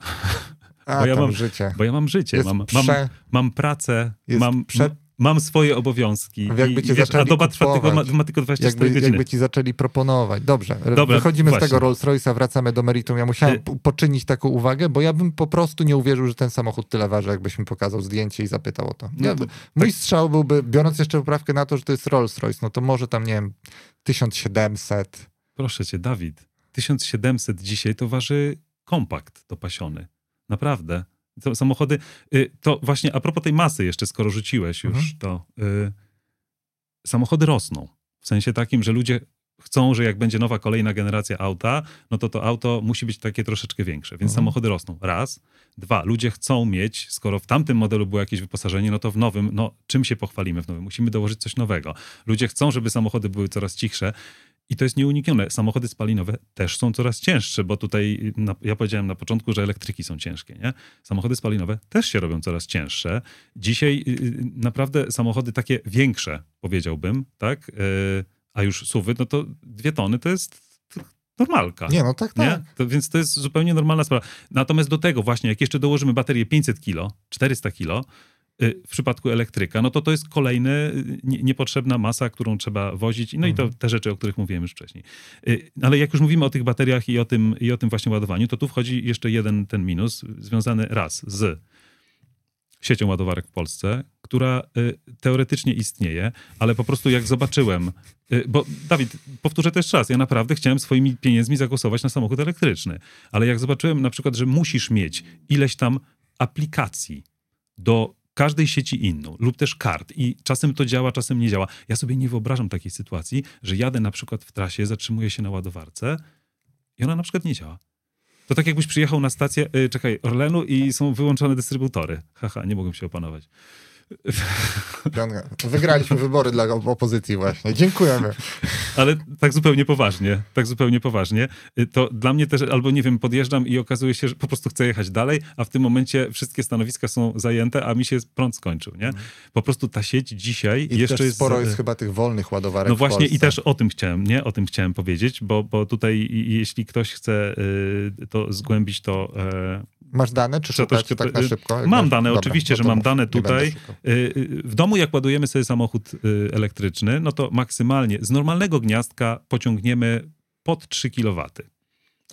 A, bo ja mam życie. Bo ja mam życie. Mam, prze... mam, mam pracę, jest mam... Prze... Mam swoje obowiązki. Jakby i, cię wiesz, a doba trwa tylko, ma, ma tylko dwadzieścia cztery godziny. Jakby ci zaczęli proponować. Dobrze, Dobra, wychodzimy właśnie. z tego Rolls-Royce'a, wracamy do meritum. Ja musiałem y- poczynić taką uwagę, bo ja bym po prostu nie uwierzył, że ten samochód tyle waży, jakbyś mi pokazał zdjęcie i zapytał o to. Ja, no to mój tak. strzał byłby, biorąc jeszcze poprawkę na to, że to jest Rolls-Royce, no to może tam, nie wiem, tysiąc siedemset. Proszę cię, Dawid, tysiąc siedemset dzisiaj to waży kompakt dopasiony. Naprawdę. To samochody, to właśnie a propos tej masy jeszcze, skoro rzuciłeś już, mhm. to y, samochody rosną. W sensie takim, że ludzie chcą, że jak będzie nowa kolejna generacja auta, no to to auto musi być takie troszeczkę większe, więc mhm. samochody rosną. Raz. Dwa. Ludzie chcą mieć, skoro w tamtym modelu było jakieś wyposażenie, no to w nowym, no czym się pochwalimy w nowym? Musimy dołożyć coś nowego. Ludzie chcą, żeby samochody były coraz cichsze. I to jest nieuniknione. Samochody spalinowe też są coraz cięższe, bo tutaj na, ja powiedziałem na początku, że elektryki są ciężkie, nie? Samochody spalinowe też się robią coraz cięższe. Dzisiaj yy, naprawdę samochody takie większe, powiedziałbym, tak? Yy, a już suwy, no to dwie tony to jest normalka. Nie, no tak, tak. To, więc to jest zupełnie normalna sprawa. Natomiast do tego właśnie, jak jeszcze dołożymy baterię pięćset kilo, czterysta kilo, w przypadku elektryka, no to to jest kolejna niepotrzebna masa, którą trzeba wozić. No mhm. i to te rzeczy, o których mówiłem już wcześniej. Ale jak już mówimy o tych bateriach i o tym, i o tym właśnie ładowaniu, to tu wchodzi jeszcze jeden ten minus, związany raz z siecią ładowarek w Polsce, która teoretycznie istnieje, ale po prostu jak zobaczyłem, bo Dawid, powtórzę też raz, ja naprawdę chciałem swoimi pieniędzmi zagłosować na samochód elektryczny, ale jak zobaczyłem na przykład, że musisz mieć ileś tam aplikacji do każdej sieci inną lub też kart i czasem to działa, czasem nie działa. Ja sobie nie wyobrażam takiej sytuacji, że jadę na przykład w trasie, zatrzymuję się na ładowarce i ona na przykład nie działa. To tak jakbyś przyjechał na stację, yy, czekaj, Orlenu i są wyłączone dystrybutory. Haha, nie mogłem się opanować. Wygraliśmy wybory dla opozycji właśnie. Dziękujemy. Ale tak zupełnie poważnie, tak zupełnie poważnie. To dla mnie też, albo nie wiem, podjeżdżam i okazuje się, że po prostu chcę jechać dalej, a w tym momencie wszystkie stanowiska są zajęte, a mi się prąd skończył, nie? Po prostu ta sieć dzisiaj I jeszcze jest... sporo jest chyba tych wolnych ładowarek. No właśnie i też o tym chciałem, nie? O tym chciałem powiedzieć, bo, bo tutaj jeśli ktoś chce to zgłębić, to... Masz dane, czy szukać tak na szybko? Mam dane, dobra, oczywiście, że mam dane tutaj. W domu jak ładujemy sobie samochód elektryczny, no to maksymalnie z normalnego gniazdka pociągniemy pod trzy kilowatory.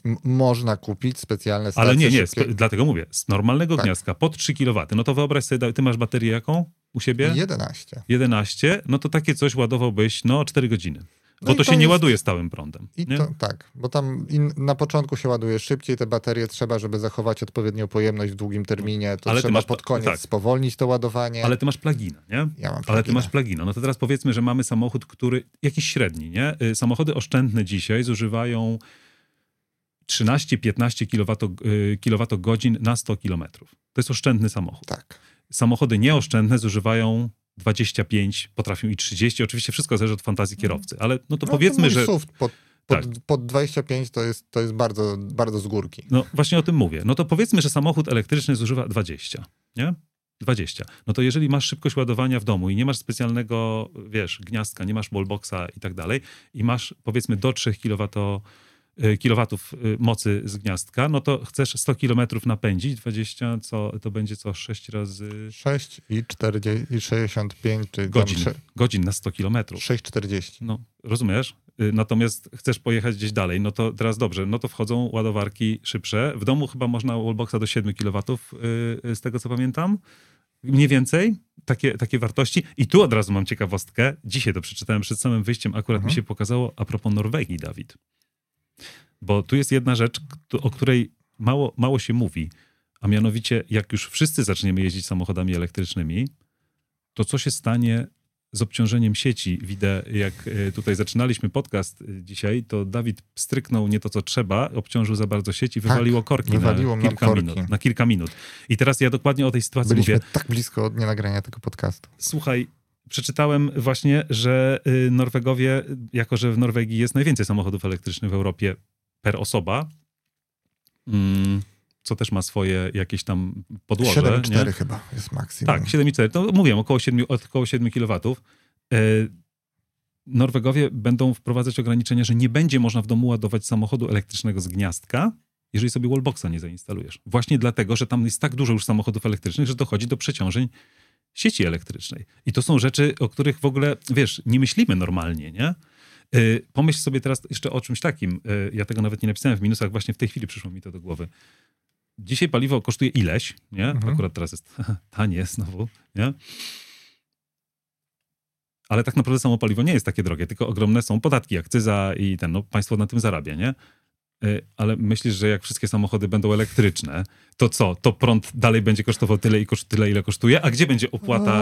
M- można kupić specjalne stacje. Ale nie, nie, spe- dlatego mówię, z normalnego tak. gniazdka pod trzy kilowatory, no to wyobraź sobie, ty masz baterię jaką u siebie? jedenaście. jedenaście, no to takie coś ładowałbyś no cztery godziny. No bo to, to się jest... nie ładuje stałym prądem. I nie? To, tak, bo tam in, na początku się ładuje szybciej, te baterie trzeba, żeby zachować odpowiednią pojemność w długim terminie, to ale trzeba masz, pod koniec tak. spowolnić to ładowanie. Ale ty masz plugina, nie? Ja mam plugina. Ale ty masz plugina. No to teraz powiedzmy, że mamy samochód, który jakiś średni, nie? Samochody oszczędne dzisiaj zużywają trzynaście do piętnastu kilowatogodzin na sto kilometrów. To jest oszczędny samochód. Tak. Samochody nieoszczędne zużywają... dwadzieścia pięć, potrafią i trzydzieści. Oczywiście wszystko zależy od fantazji kierowcy, ale no to no, powiedzmy, to że... Pod, pod, tak. pod dwadzieścia pięć to jest, to jest bardzo, bardzo z górki. No właśnie o tym mówię. No to powiedzmy, że samochód elektryczny zużywa dwadzieścia, nie? dwadzieścia. No to jeżeli masz szybkość ładowania w domu i nie masz specjalnego, wiesz, gniazdka, nie masz wallboxa i tak dalej i masz powiedzmy do trzy kilowatogodziny mocy z gniazdka, no to chcesz sto kilometrów napędzić, dwadzieścia, co to będzie co sześć razy... sześć i sześćdziesiąt pięć czy godzin, tam... godzin na sto kilometrów. sześć czterdzieści. No, rozumiesz? Natomiast chcesz pojechać gdzieś dalej, no to teraz dobrze, no to wchodzą ładowarki szybsze. W domu chyba można wallboxa do siedem kilowatów, yy, z tego co pamiętam. Mniej więcej takie, takie wartości. I tu od razu mam ciekawostkę. Dzisiaj to przeczytałem przed samym wyjściem, akurat mhm. mi się pokazało a propos Norwegii, Dawid. Bo tu jest jedna rzecz, o której mało, mało się mówi, a mianowicie jak już wszyscy zaczniemy jeździć samochodami elektrycznymi, to co się stanie z obciążeniem sieci? Widzę, jak tutaj zaczynaliśmy podcast dzisiaj, to Dawid stryknął nie to, co trzeba, obciążył za bardzo sieć i wywaliło tak, korki, na kilka, korki. Minut, na kilka minut. I teraz ja dokładnie o tej sytuacji Byliśmy mówię. tak blisko od nienagrania tego podcastu. Słuchaj, przeczytałem właśnie, że Norwegowie, jako że w Norwegii jest najwięcej samochodów elektrycznych w Europie per osoba, co też ma swoje jakieś tam podłoże. siedem cztery chyba jest maksimum. Tak, siedem cztery. To mówię, około siedem, około siedem kilowatów. Norwegowie będą wprowadzać ograniczenia, że nie będzie można w domu ładować samochodu elektrycznego z gniazdka, jeżeli sobie wallboxa nie zainstalujesz. Właśnie dlatego, że tam jest tak dużo już samochodów elektrycznych, że dochodzi do przeciążeń sieci elektrycznej. I to są rzeczy, o których w ogóle, wiesz, nie myślimy normalnie, nie? Yy, pomyśl sobie teraz jeszcze o czymś takim. Yy, ja tego nawet nie napisałem w minusach, właśnie w tej chwili przyszło mi to do głowy. Dzisiaj paliwo kosztuje ileś, nie? Mhm. Akurat teraz jest tanie znowu, nie? Ale tak naprawdę samo paliwo nie jest takie drogie, tylko ogromne są podatki, akcyza i ten, no państwo na tym zarabia, nie? Ale myślisz, że jak wszystkie samochody będą elektryczne, to co? To prąd dalej będzie kosztował tyle, i koszt, tyle ile kosztuje? A gdzie będzie opłata?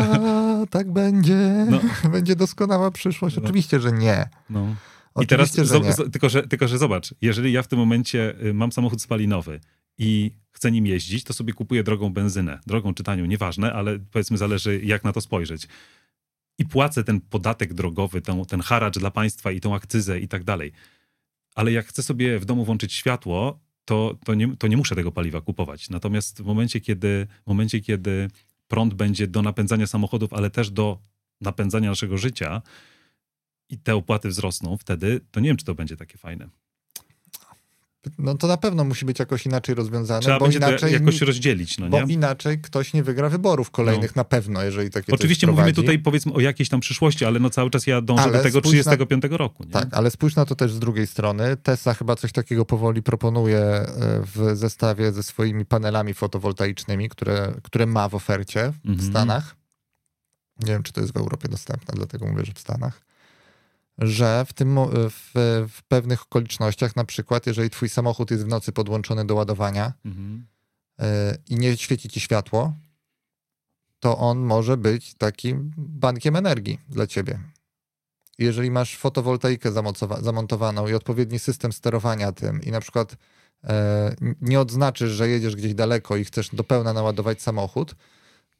A, tak będzie. No. Będzie doskonała przyszłość. No. Oczywiście, że nie. No. I teraz, że nie. Z, tylko, że, tylko, że zobacz, jeżeli ja w tym momencie mam samochód spalinowy i chcę nim jeździć, to sobie kupuję drogą benzynę. Drogą czy tanią, nieważne, ale powiedzmy zależy jak na to spojrzeć. I płacę ten podatek drogowy, ten, ten haracz dla państwa i tą akcyzę i tak dalej. Ale jak chcę sobie w domu włączyć światło, to, to, nie, to nie muszę tego paliwa kupować. Natomiast w momencie, kiedy, w momencie, kiedy prąd będzie do napędzania samochodów, ale też do napędzania naszego życia i te opłaty wzrosną wtedy, to nie wiem, czy to będzie takie fajne. No to na pewno musi być jakoś inaczej rozwiązane. Trzeba bo będzie inaczej, to jakoś rozdzielić, no nie? Bo inaczej ktoś nie wygra wyborów kolejnych, no. Na pewno, jeżeli takie oczywiście mówimy prowadzi. Tutaj, powiedzmy, o jakiejś tam przyszłości, ale no cały czas ja dążę ale do tego trzydziestego piątego na... roku. Nie? Tak, ale spójrz na to też z drugiej strony. Tesla chyba coś takiego powoli proponuje w zestawie ze swoimi panelami fotowoltaicznymi, które, które ma w ofercie w mhm. Stanach. Nie wiem, czy to jest w Europie dostępne, dlatego mówię, że w Stanach. Że w, tym, w, w pewnych okolicznościach, na przykład jeżeli twój samochód jest w nocy podłączony do ładowania mhm. y, i nie świeci ci światło, to on może być takim bankiem energii dla ciebie. Jeżeli masz fotowoltaikę zamocowa- zamontowaną i odpowiedni system sterowania tym i na przykład e, nie odznaczysz, że jedziesz gdzieś daleko i chcesz do pełna naładować samochód,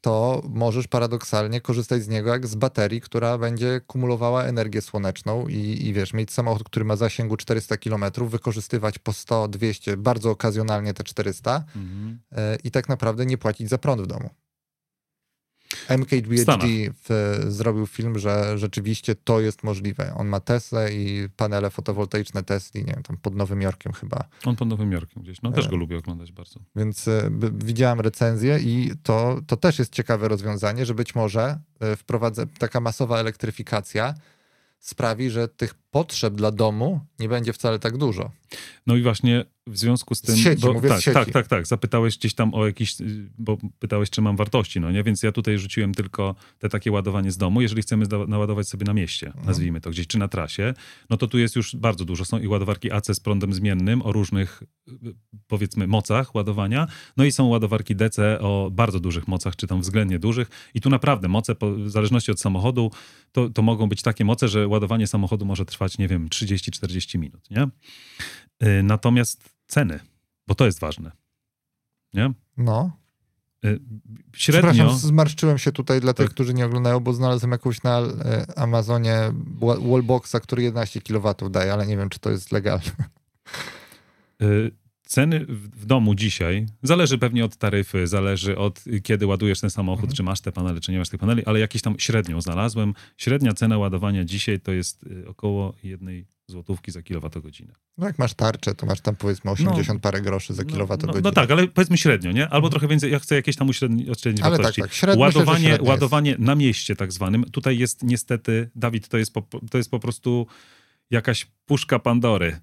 to możesz paradoksalnie korzystać z niego jak z baterii, która będzie kumulowała energię słoneczną i, i wiesz, mieć samochód, który ma zasięgu czterysta kilometrów, wykorzystywać po sto, dwieście, bardzo okazjonalnie te czterysta mhm. y, i tak naprawdę nie płacić za prąd w domu. M K B H D w, zrobił film, że rzeczywiście to jest możliwe. On ma Teslę i panele fotowoltaiczne Tesli, nie wiem, tam pod Nowym Jorkiem chyba. On pod Nowym Jorkiem gdzieś, no też go e, lubię oglądać bardzo. Więc y, widziałem recenzję i to, to też jest ciekawe rozwiązanie, że być może y, wprowadzę, taka masowa elektryfikacja sprawi, że tych potrzeb dla domu nie będzie wcale tak dużo. No i właśnie w związku z tym... Z sieci, bo, mówię tak, z sieci. Tak, tak, tak. Zapytałeś gdzieś tam o jakiś... Bo pytałeś, czy mam wartości, no nie? Więc ja tutaj rzuciłem tylko te takie ładowanie z domu. Jeżeli chcemy zda- naładować sobie na mieście, mhm. nazwijmy to gdzieś, czy na trasie, no to tu jest już bardzo dużo. Są i ładowarki A C z prądem zmiennym o różnych, powiedzmy, mocach ładowania. No i są ładowarki D C o bardzo dużych mocach, czy tam względnie dużych. I tu naprawdę moce, po, w zależności od samochodu, to, to mogą być takie moce, że ładowanie samochodu może trwać, nie wiem, trzydzieści czterdzieści minut, nie? Natomiast ceny, bo to jest ważne. Nie? No. Średnio... Przepraszam, zmarszczyłem się tutaj dla tych, tak. którzy nie oglądają, bo znalazłem jakąś na Amazonie wallboxa, który jedenaście kilowatów daje, ale nie wiem, czy to jest legalne. Ceny w domu dzisiaj, zależy pewnie od taryfy, zależy od kiedy ładujesz ten samochód, mhm. czy masz te panele, czy nie masz tych paneli, ale jakieś tam średnią znalazłem. Średnia cena ładowania dzisiaj to jest około jednej złotówki za kilowatogodzinę. No jak masz tarczę, to masz tam powiedzmy osiemdziesiąt no, parę groszy za kilowatogodzinę. No, no tak, ale powiedzmy średnio, nie? Albo trochę więcej, ja chcę jakieś tam uśrednić ale wartości. Tak, tak. Średnio, ładowanie myślę, ładowanie na mieście tak zwanym. Tutaj jest niestety, Dawid, to jest po, to jest po prostu jakaś puszka Pandory.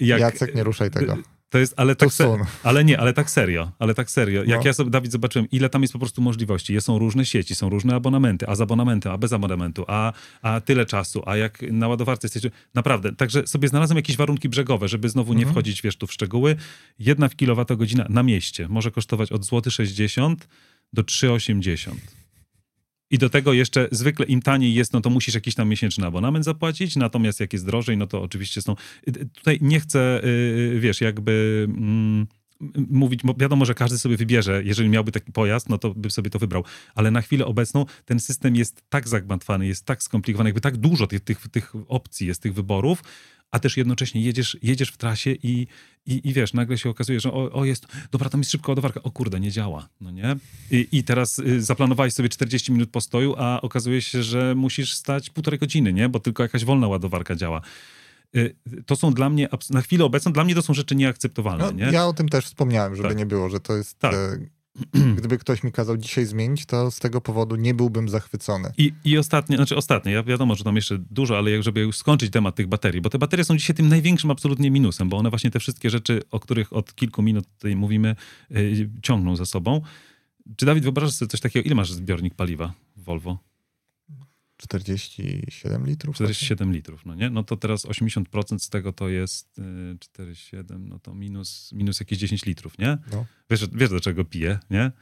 Jak, Jacek, nie ruszaj tego. To jest, ale, tak se- ale nie, ale tak serio, ale tak serio. Jak no. ja sobie, Dawid, zobaczyłem, ile tam jest po prostu możliwości. Są różne sieci, są różne abonamenty, a z abonamentem, a bez abonamentu, a, a tyle czasu, a jak na ładowarce jesteś... Naprawdę, także sobie znalazłem jakieś warunki brzegowe, żeby znowu nie mhm. wchodzić, wiesz, tu w szczegóły. Jedna w kilowatogodzina na mieście może kosztować od złoty sześćdziesiąt do trzy osiemdziesiąt. I do tego jeszcze zwykle im taniej jest, no to musisz jakiś tam miesięczny abonament zapłacić, natomiast jak jest drożej, no to oczywiście są... Tutaj nie chcę, yy, wiesz, jakby mm, mówić, bo wiadomo, że każdy sobie wybierze, jeżeli miałby taki pojazd, no to by sobie to wybrał. Ale na chwilę obecną ten system jest tak zagmatwany, jest tak skomplikowany, jakby tak dużo tych, tych, tych opcji jest, tych wyborów, a też jednocześnie jedziesz, jedziesz w trasie i, i, i wiesz, nagle się okazuje, że o, o jest, dobra, tam jest szybka ładowarka, o kurde, nie działa, no nie? I, i teraz zaplanowałeś sobie czterdzieści minut postoju, a okazuje się, że musisz stać półtorej godziny, nie? Bo tylko jakaś wolna ładowarka działa. To są dla mnie, na chwilę obecną, dla mnie to są rzeczy nieakceptowalne, no, nie? Ja o tym też wspomniałem, żeby tak. nie było, że to jest... Tak. Gdyby ktoś mi kazał dzisiaj zmienić, to z tego powodu nie byłbym zachwycony. I, i ostatnie, znaczy ostatnie, ja wiadomo, że tam jeszcze dużo, ale jak żeby już skończyć temat tych baterii, bo te baterie są dzisiaj tym największym absolutnie minusem, bo one właśnie te wszystkie rzeczy, o których od kilku minut tutaj mówimy, yy, ciągną za sobą. Czy Dawid, wyobrażasz sobie coś takiego, ile masz zbiornik paliwa w Volvo? czterdzieści siedem litrów? czterdzieści siedem litrów, no nie? No to teraz osiemdziesiąt procent z tego to jest yy, czterdzieści siedem, no to minus, minus jakieś dziesięć litrów, nie? No. Wiesz, wiesz, do czego piję, nie?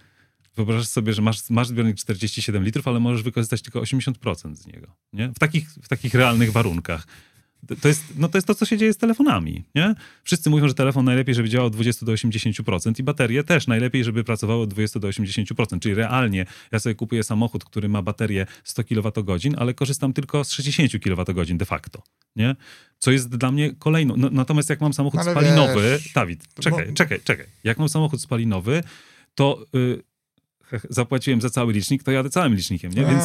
Wyobrażasz sobie, że masz, masz zbiornik czterdzieści siedem litrów, ale możesz wykorzystać tylko osiemdziesiąt procent z niego, nie? W takich, w takich realnych warunkach. To jest, no to jest to, co się dzieje z telefonami, nie? Wszyscy mówią, że telefon najlepiej, żeby działał od dwadzieścia do osiemdziesięciu procent i baterie też najlepiej, żeby pracowały od dwadzieścia do osiemdziesięciu procent. Czyli realnie ja sobie kupuję samochód, który ma baterię sto kilowatogodzin, ale korzystam tylko z sześćdziesiąt kilowatogodzin de facto, nie? Co jest dla mnie kolejną... No, natomiast jak mam samochód ale spalinowy... Wiesz, Dawid, czekaj, bo... czekaj, czekaj. Jak mam samochód spalinowy, to... Yy, zapłaciłem za cały licznik, to jadę całym licznikiem, nie? Więc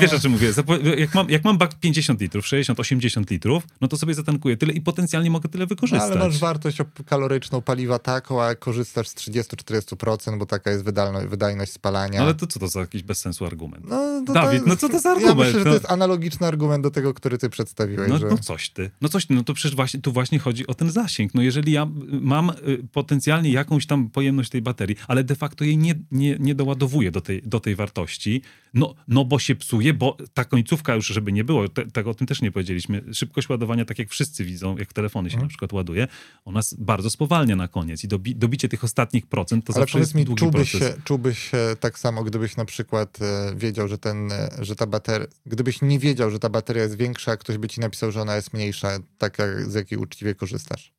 wiesz, o czym mówię. Jak mam, jak mam bak pięćdziesiąt litrów, sześćdziesiąt, osiemdziesiąt litrów, no to sobie zatankuję tyle i potencjalnie mogę tyle wykorzystać. No, ale masz wartość kaloryczną paliwa taką, a korzystasz z trzydzieści do czterdziestu procent, bo taka jest wydajność spalania. No ale to co to za jakiś bez sensu argument? No, to Dawid, to, no co to za argument? Ja myślę, że to jest analogiczny argument do tego, który ty przedstawiłeś. No, że... no coś ty. No coś ty. No to przecież właśnie, tu właśnie chodzi o ten zasięg. No jeżeli ja mam potencjalnie jakąś tam pojemność tej baterii, ale de facto jej nie, nie, nie doładuję, doładowuje do tej, do tej wartości, no, no bo się psuje, bo ta końcówka już, żeby nie było, te, te, o tym też nie powiedzieliśmy, szybkość ładowania, tak jak wszyscy widzą, jak telefony się mm. na przykład ładuje, ona bardzo spowalnia na koniec i dobi, dobicie tych ostatnich procent to ale zawsze jest mi, długi czułbyś proces. Się, czułbyś się tak samo, gdybyś na przykład wiedział, że, ten, że ta bateria, gdybyś nie wiedział, że ta bateria jest większa, ktoś by ci napisał, że ona jest mniejsza, tak jak, z jakiej uczciwie korzystasz.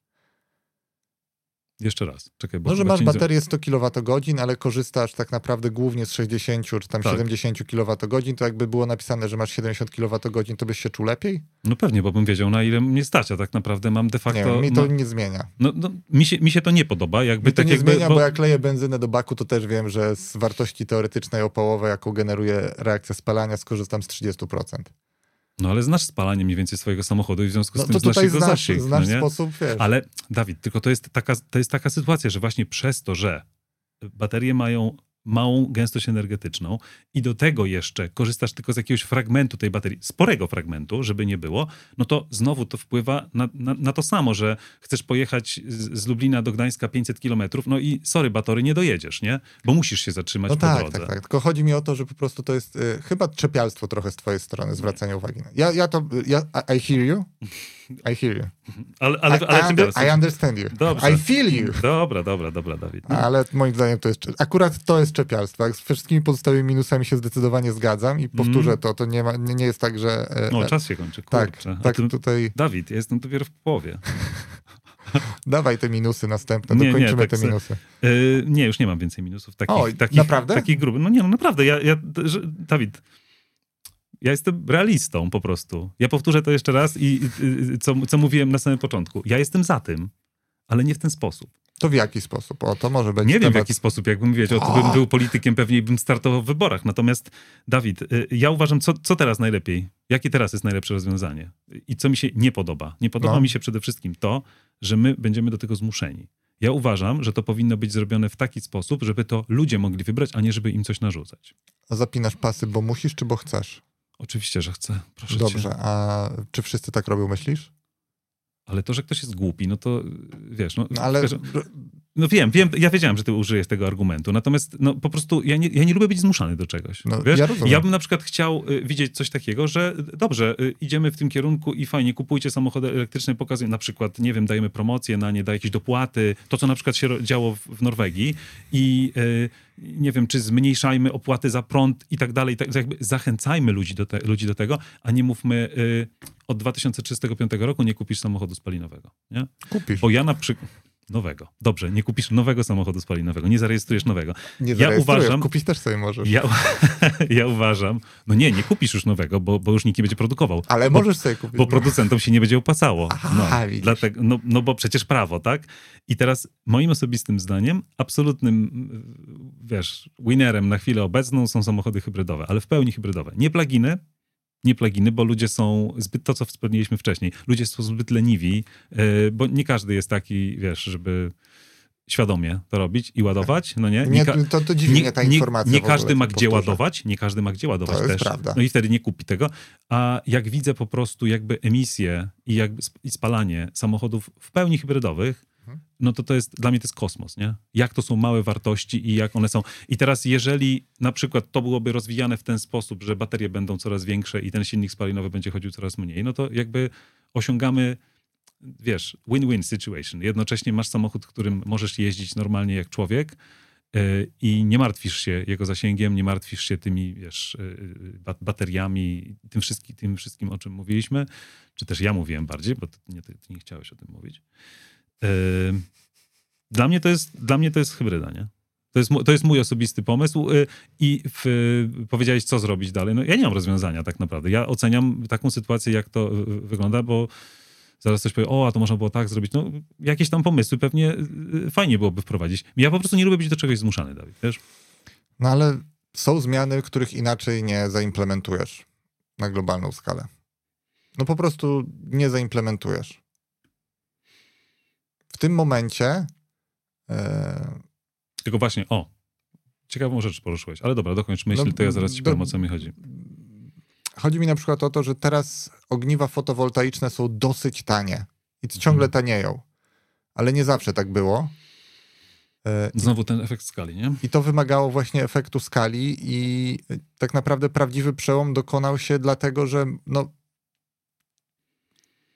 Jeszcze raz. Czekaj, bo no, że masz baterię nie... sto kilowatogodzin, ale korzystasz tak naprawdę głównie z sześćdziesięciu czy tam tak. siedemdziesięciu kilowatogodzin, to jakby było napisane, że masz siedemdziesiąt kilowatogodzin, to byś się czuł lepiej? No pewnie, bo bym wiedział, na ile mnie stać, a tak naprawdę mam de facto... Nie, mi to no, nie zmienia. No, no, mi, się, mi się to nie podoba. Jakby, mi to tak nie jakby, zmienia, bo... bo jak leję benzynę do baku, to też wiem, że z wartości teoretycznej o połowę, jaką generuje reakcja spalania, skorzystam z trzydziestu procent. No ale znasz spalanie mniej więcej swojego samochodu i w związku z no, tym znasz jego znasz, zasięg. Znasz no sposób, wiesz. Ale Dawid, tylko to jest, taka, to jest taka sytuacja, że właśnie przez to, że baterie mają małą gęstość energetyczną i do tego jeszcze korzystasz tylko z jakiegoś fragmentu tej baterii, sporego fragmentu, żeby nie było, no to znowu to wpływa na, na, na to samo, że chcesz pojechać z, z Lublina do Gdańska pięćset kilometrów, no i sorry, batory, nie dojedziesz, nie? Bo musisz się zatrzymać no po tak, drodze. Tak, tak, tylko chodzi mi o to, że po prostu to jest y, chyba czepialstwo trochę z twojej strony, zwracanie uwagi na. Ja, ja to, ja, I hear you, I hear you. Ale, ale, I, ale I, under, I understand you. Dobrze. I feel you. Dobra, dobra, dobra, Dawid. No. Ale moim zdaniem to jest, akurat to jest czepialstwo. Jak z wszystkimi pozostałymi minusami się zdecydowanie zgadzam i powtórzę mm. to, to nie, ma, nie, nie jest tak, że... No, e, czas się kończy, kurczę. Tak, tak ty, tutaj... Dawid, ja jestem dopiero w połowie. Dawaj te minusy następne, nie, dokończymy nie, tak te se... minusy. Yy, nie, już nie mam więcej minusów takich, o, takich, naprawdę? Takich grubych. No nie, no naprawdę, ja, ja że, Dawid... Ja jestem realistą po prostu. Ja powtórzę to jeszcze raz i y, co, co mówiłem na samym początku. Ja jestem za tym, ale nie w ten sposób. To w jaki sposób? O, to może będzie. Nie temat... wiem w jaki sposób, jakbym wiedział, to bym był politykiem pewnie i bym startował w wyborach. Natomiast Dawid, y, ja uważam, co, co teraz najlepiej? Jakie teraz jest najlepsze rozwiązanie? I co mi się nie podoba? Nie podoba no. mi się przede wszystkim to, że my będziemy do tego zmuszeni. Ja uważam, że to powinno być zrobione w taki sposób, żeby to ludzie mogli wybrać, a nie żeby im coś narzucać. A zapinasz pasy, bo musisz czy bo chcesz? Oczywiście, że chcę. Proszę Dobrze, cię. A czy wszyscy tak robią, myślisz? Ale to, że ktoś jest głupi, no to wiesz... No, no ale... wiesz, no wiem, wiem, ja wiedziałem, że ty użyjesz tego argumentu, natomiast no, po prostu ja nie, ja nie lubię być zmuszany do czegoś. No, wiesz? Ja, ja bym na przykład chciał y, widzieć coś takiego, że dobrze, y, idziemy w tym kierunku i fajnie, kupujcie samochody elektryczne, pokazujemy, na przykład, nie wiem, dajemy promocje na nie, da jakieś dopłaty, to co na przykład się działo w, w Norwegii i... Y, nie wiem, czy zmniejszajmy opłaty za prąd i tak dalej. Tak, jakby zachęcajmy ludzi do, te, ludzi do tego, a nie mówmy y, od dwa tysiące trzydziestego piątego roku nie kupisz samochodu spalinowego. Nie? Kupisz. Bo ja na przykład... Nowego. Dobrze, nie kupisz nowego samochodu spalinowego, nie zarejestrujesz nowego. Nie ja uważam, kupić też sobie możesz. Ja, ja uważam, no nie, nie kupisz już nowego, bo, bo już nikt nie będzie produkował. Ale bo, możesz sobie kupić. Bo producentom się nie będzie opłacało. Aha, no, dlatego, no, no bo przecież prawo, tak? I teraz moim osobistym zdaniem, absolutnym, wiesz, winerem na chwilę obecną są samochody hybrydowe, ale w pełni hybrydowe. Nie plug-iny, Nie pluginy, bo ludzie są zbyt, to co wspomnieliśmy wcześniej, ludzie są zbyt leniwi, bo nie każdy jest taki, wiesz, żeby świadomie to robić i ładować, no nie? nie, nie to, to dziwi mnie ta informacja. Nie, nie każdy ma gdzie powtórzę. ładować, nie każdy ma gdzie ładować to też. Jest prawda. No i wtedy nie kupi tego. A jak widzę po prostu jakby emisję i, jakby sp- i spalanie samochodów w pełni hybrydowych, no to to jest, dla mnie to jest kosmos, nie? Jak to są małe wartości i jak one są. I teraz jeżeli na przykład to byłoby rozwijane w ten sposób, że baterie będą coraz większe i ten silnik spalinowy będzie chodził coraz mniej, no to jakby osiągamy, wiesz, win-win situation. Jednocześnie masz samochód, którym możesz jeździć normalnie jak człowiek yy, i nie martwisz się jego zasięgiem, nie martwisz się tymi, wiesz, yy, bat- bateriami, tym wszystkim, tym wszystkim, o czym mówiliśmy, czy też ja mówiłem bardziej, bo ty nie, ty nie chciałeś o tym mówić. Dla mnie to jest, dla mnie to jest hybryda, nie? To jest, to jest mój osobisty pomysł i w, powiedziałeś, co zrobić dalej. No, ja nie mam rozwiązania tak naprawdę. Ja oceniam taką sytuację, jak to wygląda, bo zaraz ktoś powie, o, a to można było tak zrobić. No, jakieś tam pomysły pewnie fajnie byłoby wprowadzić. Ja po prostu nie lubię być do czegoś zmuszany, Dawid, wiesz? No ale są zmiany, których inaczej nie zaimplementujesz na globalną skalę. No po prostu nie zaimplementujesz. W tym momencie... Yy... Tylko właśnie, o, ciekawą rzecz poruszyłeś, ale dobra, dokończ myśl, no, to ja zaraz ci powiem, o co mi chodzi. Chodzi mi na przykład o to, że teraz ogniwa fotowoltaiczne są dosyć tanie i ciągle tanieją, ale nie zawsze tak było. Znowu ten efekt skali, nie? I to wymagało właśnie efektu skali i tak naprawdę prawdziwy przełom dokonał się dlatego, że no,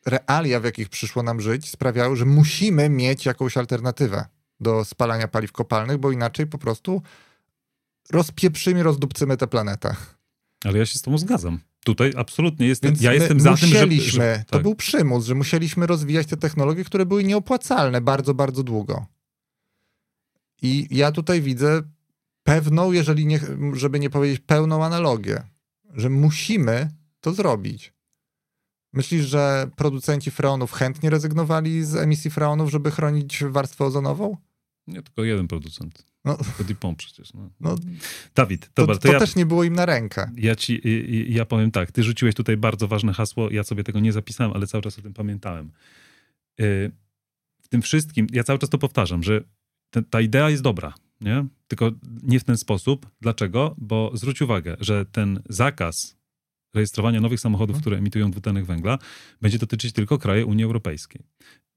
realia, w jakich przyszło nam żyć, sprawiały, że musimy mieć jakąś alternatywę do spalania paliw kopalnych, bo inaczej po prostu rozpieprzymy, rozdupcymy tę planetę. Ale ja się z tobą zgadzam. Tutaj absolutnie jestem, Więc ja jestem za tym, że... że tak. To był przymus, że musieliśmy rozwijać te technologie, które były nieopłacalne bardzo, bardzo długo. I ja tutaj widzę pewną, jeżeli nie, żeby nie powiedzieć pełną analogię, że musimy to zrobić. Myślisz, że producenci freonów chętnie rezygnowali z emisji freonów, żeby chronić warstwę ozonową? Nie, tylko jeden producent. No. Dipon przecież. No. No. Dawid, dobra, to, to, to ja, też nie było im na rękę. Ja ci, ja powiem tak, ty rzuciłeś tutaj bardzo ważne hasło, ja sobie tego nie zapisałem, ale cały czas o tym pamiętałem. W tym wszystkim, ja cały czas to powtarzam, że ta idea jest dobra, nie? Tylko nie w ten sposób. Dlaczego? Bo zwróć uwagę, że ten zakaz rejestrowania nowych samochodów, które emitują dwutlenek węgla, będzie dotyczyć tylko krajów Unii Europejskiej.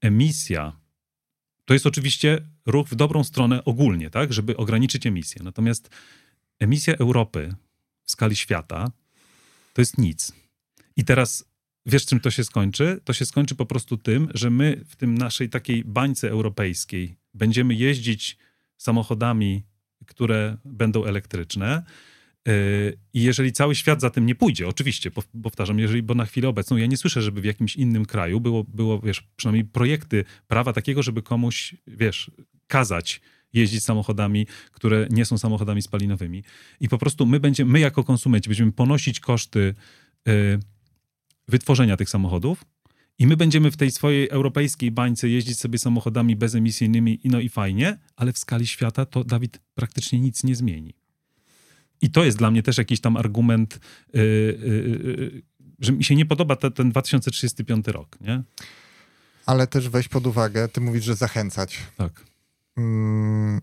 Emisja to jest oczywiście ruch w dobrą stronę ogólnie, tak, żeby ograniczyć emisję. Natomiast emisja Europy w skali świata to jest nic. I teraz wiesz, czym to się skończy? To się skończy po prostu tym, że my w tym naszej takiej bańce europejskiej będziemy jeździć samochodami, które będą elektryczne. I jeżeli cały świat za tym nie pójdzie, oczywiście, powtarzam, jeżeli, bo na chwilę obecną ja nie słyszę, żeby w jakimś innym kraju było, było wiesz, przynajmniej projekty prawa takiego, żeby komuś, wiesz, kazać jeździć samochodami, które nie są samochodami spalinowymi. I po prostu my będziemy, my jako konsumenci będziemy ponosić koszty y, wytworzenia tych samochodów i my będziemy w tej swojej europejskiej bańce jeździć sobie samochodami bezemisyjnymi, no i fajnie, ale w skali świata to, Dawid, praktycznie nic nie zmieni. I to jest dla mnie też jakiś tam argument, yy, yy, że mi się nie podoba te, ten dwa tysiące trzydziesty piąty rok, nie? Ale też weź pod uwagę, ty mówisz, że zachęcać. Tak. Mm.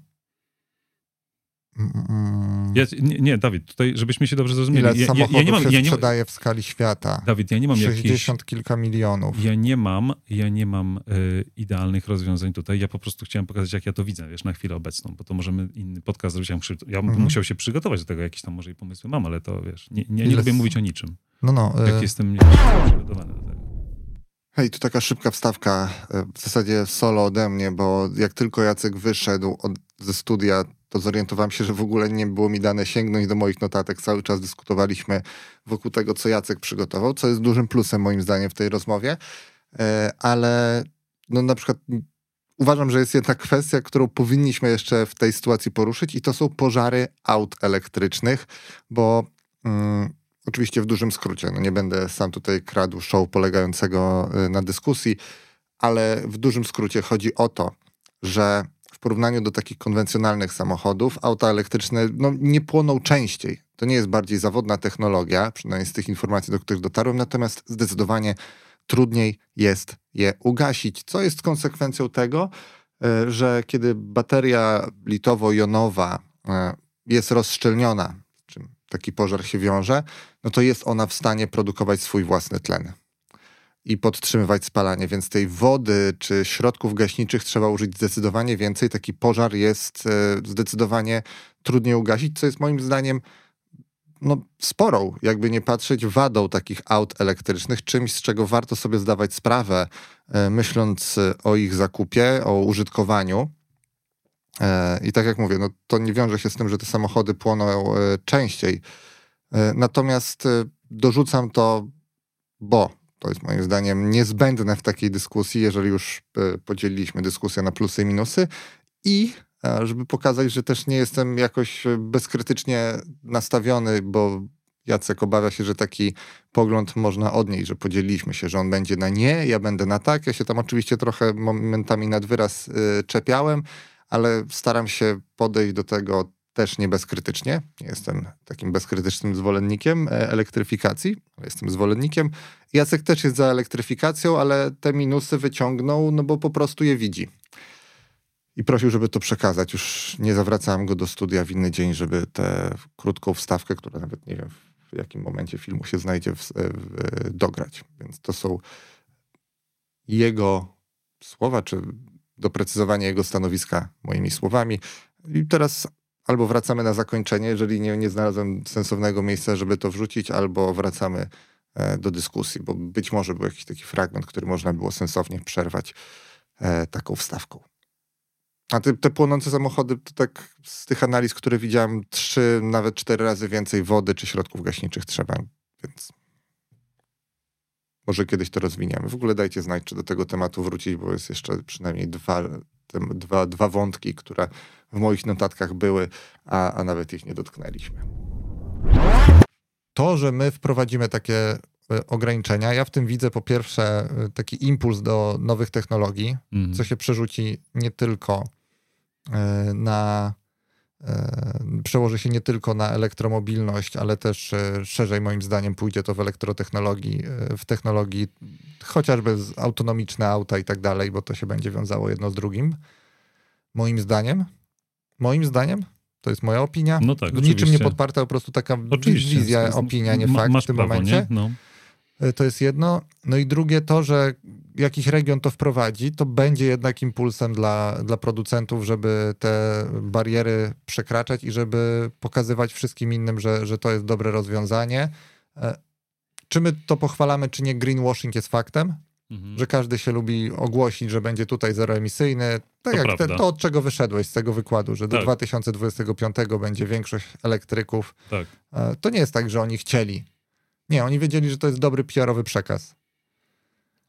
Mm. Ja, nie, nie, Dawid, tutaj żebyśmy się dobrze zrozumieli. Ile ja, samochodów ja, ja nie mam, się ja nie, sprzedaje w skali świata? Dawid, ja nie mam jakichś... sześćdziesiąt kilka milionów. Ja nie mam, ja nie mam y, idealnych rozwiązań tutaj. Ja po prostu chciałem pokazać, jak ja to widzę, wiesz, na chwilę obecną, bo to możemy inny podcast zrobić. Ja bym mhm. musiał się przygotować do tego, jakieś tam może i pomysły mam, ale to wiesz, nie, nie, nie lubię s... mówić o niczym. No, no. Jak y... jestem nie, przygotowany do tego. Hej, tu taka szybka wstawka, w zasadzie solo ode mnie, bo jak tylko Jacek wyszedł od, ze studia, to zorientowałem się, że w ogóle nie było mi dane sięgnąć do moich notatek. Cały czas dyskutowaliśmy wokół tego, co Jacek przygotował, co jest dużym plusem moim zdaniem w tej rozmowie, ale no na przykład uważam, że jest jedna kwestia, którą powinniśmy jeszcze w tej sytuacji poruszyć i to są pożary aut elektrycznych, bo... Mm, oczywiście w dużym skrócie, no nie będę sam tutaj kradł show polegającego na dyskusji, ale w dużym skrócie chodzi o to, że w porównaniu do takich konwencjonalnych samochodów auta elektryczne no, nie płoną częściej. To nie jest bardziej zawodna technologia, przynajmniej z tych informacji, do których dotarłem, natomiast zdecydowanie trudniej jest je ugasić, co jest konsekwencją tego, że kiedy bateria litowo-jonowa jest rozszczelniona, taki pożar się wiąże, no to jest ona w stanie produkować swój własny tlen i podtrzymywać spalanie, więc tej wody czy środków gaśniczych trzeba użyć zdecydowanie więcej. Taki pożar jest y, zdecydowanie trudniej ugasić, co jest moim zdaniem no, sporą, jakby nie patrzeć, wadą takich aut elektrycznych, czymś, z czego warto sobie zdawać sprawę, y, myśląc o ich zakupie, o użytkowaniu. I tak jak mówię, no to nie wiąże się z tym, że te samochody płoną częściej. Natomiast dorzucam to, bo to jest moim zdaniem niezbędne w takiej dyskusji, jeżeli już podzieliliśmy dyskusję na plusy i minusy i żeby pokazać, że też nie jestem jakoś bezkrytycznie nastawiony, bo Jacek obawia się, że taki pogląd można odnieść, że podzieliliśmy się, że on będzie na nie, ja będę na tak. Ja się tam oczywiście trochę momentami nad wyraz czepiałem, ale staram się podejść do tego też nie bezkrytycznie. Nie jestem takim bezkrytycznym zwolennikiem elektryfikacji, ale jestem zwolennikiem. Jacek też jest za elektryfikacją, ale te minusy wyciągnął, no bo po prostu je widzi. I prosił, żeby to przekazać. Już nie zawracałem go do studia w inny dzień, żeby tę krótką wstawkę, która nawet nie wiem w jakim momencie filmu się znajdzie, w, w, dograć. Więc to są jego słowa, czy... doprecyzowanie jego stanowiska moimi słowami. I teraz albo wracamy na zakończenie, jeżeli nie, nie znalazłem sensownego miejsca, żeby to wrzucić, albo wracamy e, do dyskusji, bo być może był jakiś taki fragment, który można było sensownie przerwać e, taką wstawką. A te, te płonące samochody, to tak z tych analiz, które widziałem, trzy, nawet cztery razy więcej wody czy środków gaśniczych trzeba, więc może kiedyś to rozwiniemy. W ogóle dajcie znać, czy do tego tematu wrócić, bo jest jeszcze przynajmniej dwa, ten, dwa, dwa wątki, które w moich notatkach były, a, a nawet ich nie dotknęliśmy. To, że my wprowadzimy takie ograniczenia. Ja w tym widzę po pierwsze taki impuls do nowych technologii, mhm. co się przerzuci nie tylko na... przełoży się nie tylko na elektromobilność, ale też szerzej moim zdaniem pójdzie to w elektrotechnologii, w technologii chociażby autonomiczne auta i tak dalej, bo to się będzie wiązało jedno z drugim. Moim zdaniem. Moim zdaniem. To jest moja opinia. No tak, w niczym oczywiście. Nie podparta, po prostu taka oczywiście. Wizja, jest, opinia, nie ma, fakt w tym prawo, momencie. No. To jest jedno. No i drugie to, że jakiś region to wprowadzi, to będzie jednak impulsem dla, dla producentów, żeby te bariery przekraczać i żeby pokazywać wszystkim innym, że, że to jest dobre rozwiązanie. Czy my to pochwalamy, czy nie, greenwashing jest faktem. Mhm. Że każdy się lubi ogłosić, że będzie tutaj zeroemisyjny. Tak to jak te, to, od czego wyszedłeś z tego wykładu, że do tak. dwa tysiące dwudziestego piątego będzie większość elektryków. Tak. To nie jest tak, że oni chcieli. Nie, oni wiedzieli, że to jest dobry P R-owy przekaz.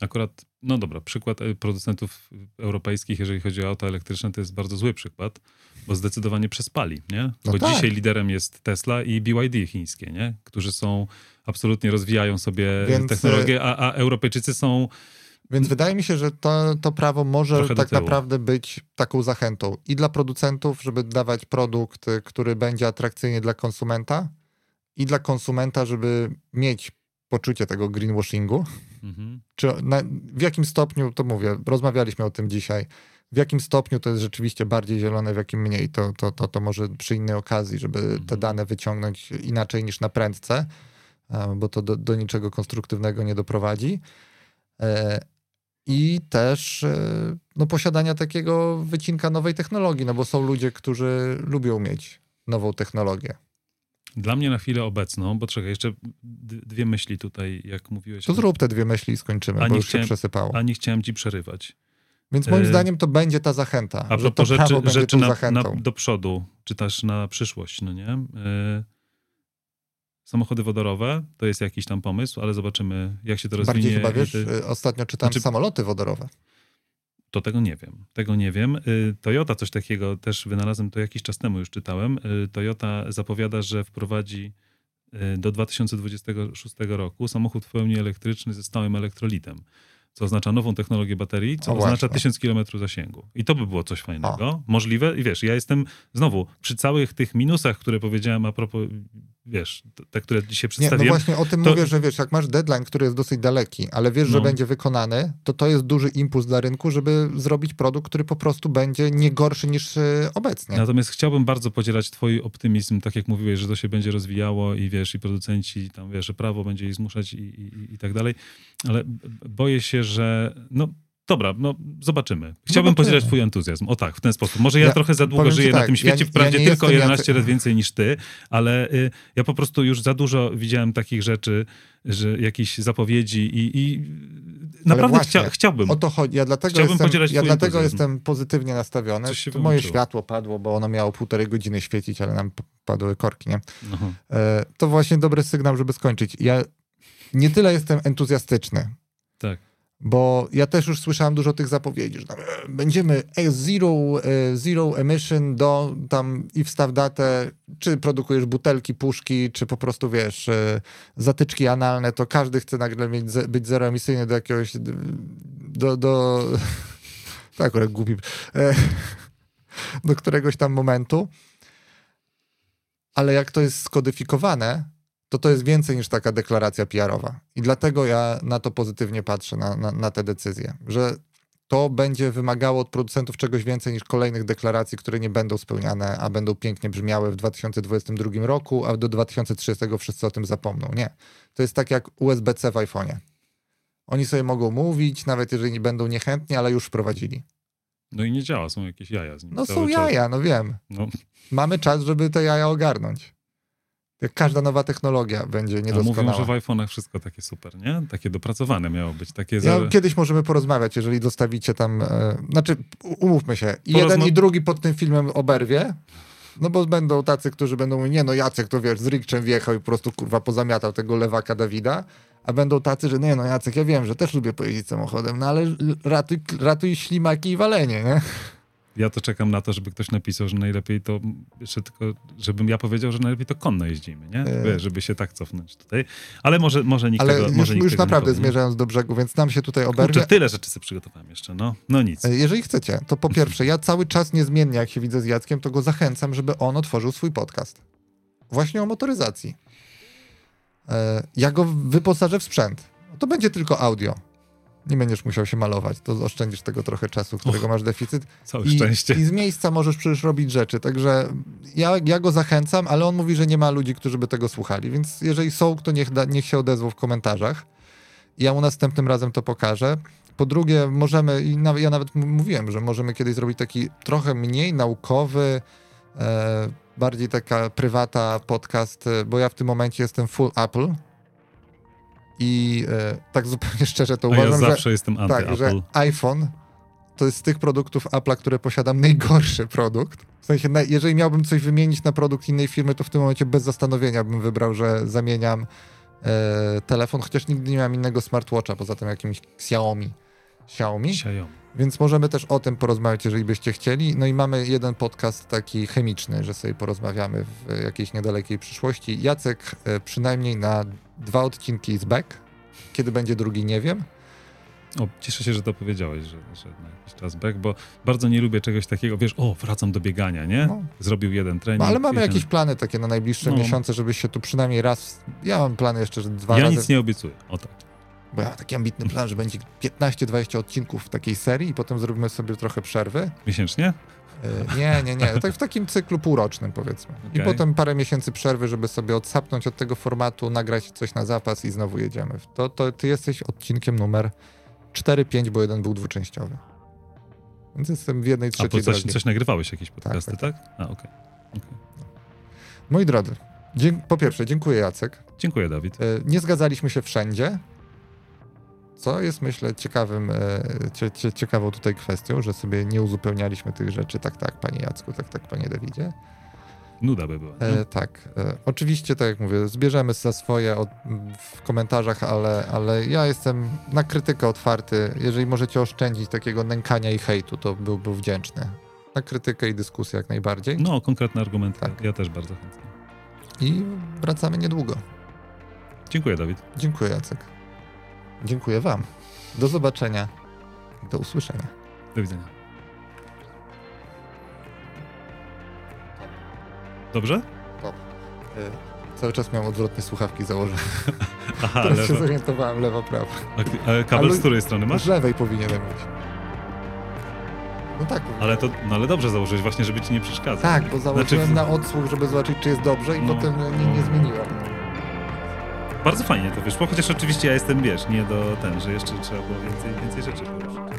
Akurat, no dobra, przykład producentów europejskich, jeżeli chodzi o auta elektryczne, to jest bardzo zły przykład, bo zdecydowanie przespali, nie? Bo no tak. dzisiaj liderem jest Tesla i B Y D chińskie, nie? Którzy są, absolutnie rozwijają sobie więc, technologię, a, a Europejczycy są... Więc wydaje mi się, że to, to prawo może tak naprawdę być taką zachętą i dla producentów, żeby dawać produkt, który będzie atrakcyjny dla konsumenta, i dla konsumenta, żeby mieć poczucie tego greenwashingu. Mhm. Czy na, w jakim stopniu, to mówię, rozmawialiśmy o tym dzisiaj, w jakim stopniu to jest rzeczywiście bardziej zielone, w jakim mniej, to, to, to, to może przy innej okazji, żeby mhm. te dane wyciągnąć inaczej niż na prędce, bo to do, do niczego konstruktywnego nie doprowadzi. I też no, posiadania takiego wycinka nowej technologii, no bo są ludzie, którzy lubią mieć nową technologię. Dla mnie na chwilę obecną, bo czekaj, jeszcze dwie myśli tutaj, jak mówiłeś. To zrób te dwie myśli i skończymy, ani bo już chciałem, się przesypało. A nie chciałem ci przerywać. Więc moim e... zdaniem to będzie ta zachęta. A że to rzeczy, rzeczy na, na, do przodu, czy też na przyszłość, no nie? E... Samochody wodorowe, to jest jakiś tam pomysł, ale zobaczymy, jak się to rozwinie. Bardziej chyba, wiesz, ty... ostatnio czytałem znaczy... samoloty wodorowe. To tego nie wiem. Tego nie wiem. Toyota coś takiego też wynalazłem, to jakiś czas temu już czytałem. Toyota zapowiada, że wprowadzi do dwa tysiące dwudziestego szóstego roku samochód w pełni elektryczny ze stałym elektrolitem, co oznacza nową technologię baterii, co o oznacza tysiąc kilometrów zasięgu. I to by było coś fajnego. O. Możliwe. I wiesz, ja jestem znowu przy całych tych minusach, które powiedziałem a propos, wiesz, te, które dzisiaj przedstawiłem. Nie, no właśnie o tym to... mówię, że wiesz, jak masz deadline, który jest dosyć daleki, ale wiesz, no. że będzie wykonany, to to jest duży impuls dla rynku, żeby zrobić produkt, który po prostu będzie nie gorszy niż obecnie. Natomiast chciałbym bardzo podzielać twój optymizm, tak jak mówiłeś, że to się będzie rozwijało i wiesz, i producenci tam, wiesz, że prawo będzie ich zmuszać i, i, i tak dalej, ale boję się, że no dobra, no zobaczymy. Chciałbym zobaczymy. podzielać twój entuzjazm. O tak, w ten sposób. Może ja, ja trochę za długo żyję tak, na tym świecie, ja, wprawdzie ja tylko jedenaście ja... lat więcej niż ty, ale y, ja po prostu już za dużo widziałem takich rzeczy, że jakichś zapowiedzi i, i naprawdę właśnie, chcia, chciałbym. O to chodzi. Ja dlatego, chciałbym jestem, podzielać ja twój dlatego jestem pozytywnie nastawiony. Moje światło padło, bo ono miało półtorej godziny świecić, ale nam padły korki, nie? E, to właśnie dobry sygnał, żeby skończyć. Ja nie tyle jestem entuzjastyczny. Tak. Bo ja też już słyszałem dużo tych zapowiedzi, że tam będziemy zero, zero emission do tam i wstaw datę, czy produkujesz butelki, puszki, czy po prostu wiesz, zatyczki analne, to każdy chce nagle mieć, być zeroemisyjny do jakiegoś, do, do to akurat głupi, do któregoś tam momentu. Ale jak to jest skodyfikowane, to to jest więcej niż taka deklaracja P R-owa. I dlatego ja na to pozytywnie patrzę, na, na, na te decyzje, że to będzie wymagało od producentów czegoś więcej niż kolejnych deklaracji, które nie będą spełniane, a będą pięknie brzmiały w dwa tysiące dwudziestym drugim roku, a do dwa tysiące trzydziestego wszyscy o tym zapomną. Nie. To jest tak jak U S B C w iPhone'ie. Oni sobie mogą mówić, nawet jeżeli nie będą niechętni, ale już wprowadzili. No i nie działa, są jakieś jaja z nim. No są jaja, czas. no wiem. No. Mamy czas, żeby te jaja ogarnąć. Jak każda nowa technologia będzie niedoskonała. A mówią, że w iPhone'ach wszystko takie super, nie? Takie dopracowane miało być. Takie ja, za... Kiedyś możemy porozmawiać, jeżeli dostawicie tam... E, znaczy, umówmy się. Porozma... Jeden i drugi pod tym filmem oberwie. No bo będą tacy, którzy będą mówić, nie no Jacek to wiesz, z rikczem wjechał i po prostu kurwa pozamiatał tego lewaka Dawida. A będą tacy, że nie no Jacek, ja wiem, że też lubię pojeździć samochodem, no ale ratuj, ratuj ślimaki i walenie, nie? Ja to czekam na to, żeby ktoś napisał, że najlepiej to, jeszcze tylko, żebym ja powiedział, że najlepiej to konno jeździmy, nie? Żeby, żeby się tak cofnąć tutaj. Ale może, może nikt ale tego, już, może nikt już tego naprawdę nie zmierzając do brzegu, więc nam się tutaj oberwie. Kurczę, tyle rzeczy sobie przygotowałem jeszcze, no. No nic. Jeżeli chcecie, to po pierwsze, ja cały czas niezmiennie, jak się widzę z Jackiem, to go zachęcam, żeby on otworzył swój podcast. Właśnie o motoryzacji. Ja go wyposażę w sprzęt. To będzie tylko audio. Nie będziesz musiał się malować, to oszczędzisz tego trochę czasu, którego oh, masz deficyt. Całe I, szczęście. I z miejsca możesz przecież robić rzeczy, także ja, ja go zachęcam, ale on mówi, że nie ma ludzi, którzy by tego słuchali, więc jeżeli są, to niech, da, niech się odezwą w komentarzach. Ja mu następnym razem to pokażę. Po drugie, możemy, i na, ja nawet mówiłem, że możemy kiedyś zrobić taki trochę mniej naukowy, e, bardziej taka prywata podcast, bo ja w tym momencie jestem full Apple. I e, tak zupełnie szczerze to A uważam, ja zawsze że, jestem anty tak, Apple. Że iPhone to jest z tych produktów Apple'a, które posiadam najgorszy produkt. W sensie, na, jeżeli miałbym coś wymienić na produkt innej firmy, to w tym momencie bez zastanowienia bym wybrał, że zamieniam e, telefon, chociaż nigdy nie miałem innego smartwatcha, poza tym jakimś Xiaomi. Xiaomi. Xiaomi. Więc możemy też o tym porozmawiać, jeżeli byście chcieli. No i mamy jeden podcast taki chemiczny, że sobie porozmawiamy w jakiejś niedalekiej przyszłości. Jacek e, przynajmniej na dwa odcinki jest back. Kiedy będzie drugi, nie wiem. O, cieszę się, że to powiedziałeś, że, że na jakiś czas back, bo bardzo nie lubię czegoś takiego, wiesz, o, wracam do biegania, nie? No. Zrobił jeden trening. No, ale mamy jakieś ten... plany takie na najbliższe no. miesiące, żeby się tu przynajmniej raz... Ja mam plany jeszcze, że dwa ja razy... Ja nic nie obiecuję, o tak. Bo ja mam taki ambitny plan, że będzie piętnaście dwadzieścia odcinków w takiej serii i potem zrobimy sobie trochę przerwy. Miesięcznie? Nie, nie, nie. Tak w takim cyklu półrocznym, powiedzmy. Okay. I potem parę miesięcy przerwy, żeby sobie odsapnąć od tego formatu, nagrać coś na zapas i znowu jedziemy. To, to ty jesteś odcinkiem numer cztery pięć, bo jeden był dwuczęściowy. Więc jestem w jednej trzeciej. A po coś, coś nagrywałeś, jakieś podcasty, tak? tak? tak? A, okej. Okay. Okay. Moi drodzy, dzie- po pierwsze, dziękuję Jacek. Dziękuję Dawid. Nie zgadzaliśmy się wszędzie. Co jest, myślę, ciekawym, cie, cie, ciekawą tutaj kwestią, że sobie nie uzupełnialiśmy tych rzeczy. Tak, tak, panie Jacku, tak, tak, panie Dawidzie. Nuda by była. E, tak. E, oczywiście, tak jak mówię, zbierzemy za swoje od, w komentarzach, ale, ale ja jestem na krytykę otwarty. Jeżeli możecie oszczędzić takiego nękania i hejtu, to byłbym był wdzięczny. Na krytykę i dyskusję jak najbardziej. No, konkretne argumenty. Tak. Ja też bardzo chętnie. I wracamy niedługo. Dziękuję, Dawid. Dziękuję, Jacek. Dziękuję wam. Do zobaczenia. Do usłyszenia. Do widzenia. Dobrze? Dobrze. Y- cały czas miałem odwrotne słuchawki założone. Aha, teraz lewo. Się zorientowałem lewo, prawo. A, ale kabel ale z której strony masz? Z lewej powinienem być. No tak. Ale to, no ale dobrze założyłeś właśnie, żeby ci nie przeszkadzać. Tak, bo założyłem znaczy... na odsłuch, żeby zobaczyć, czy jest dobrze i no. potem nie, nie zmieniłem. Bardzo fajnie to wyszło, chociaż oczywiście ja jestem, wiesz, nie do ten, że jeszcze trzeba było więcej, więcej rzeczy poruszyć.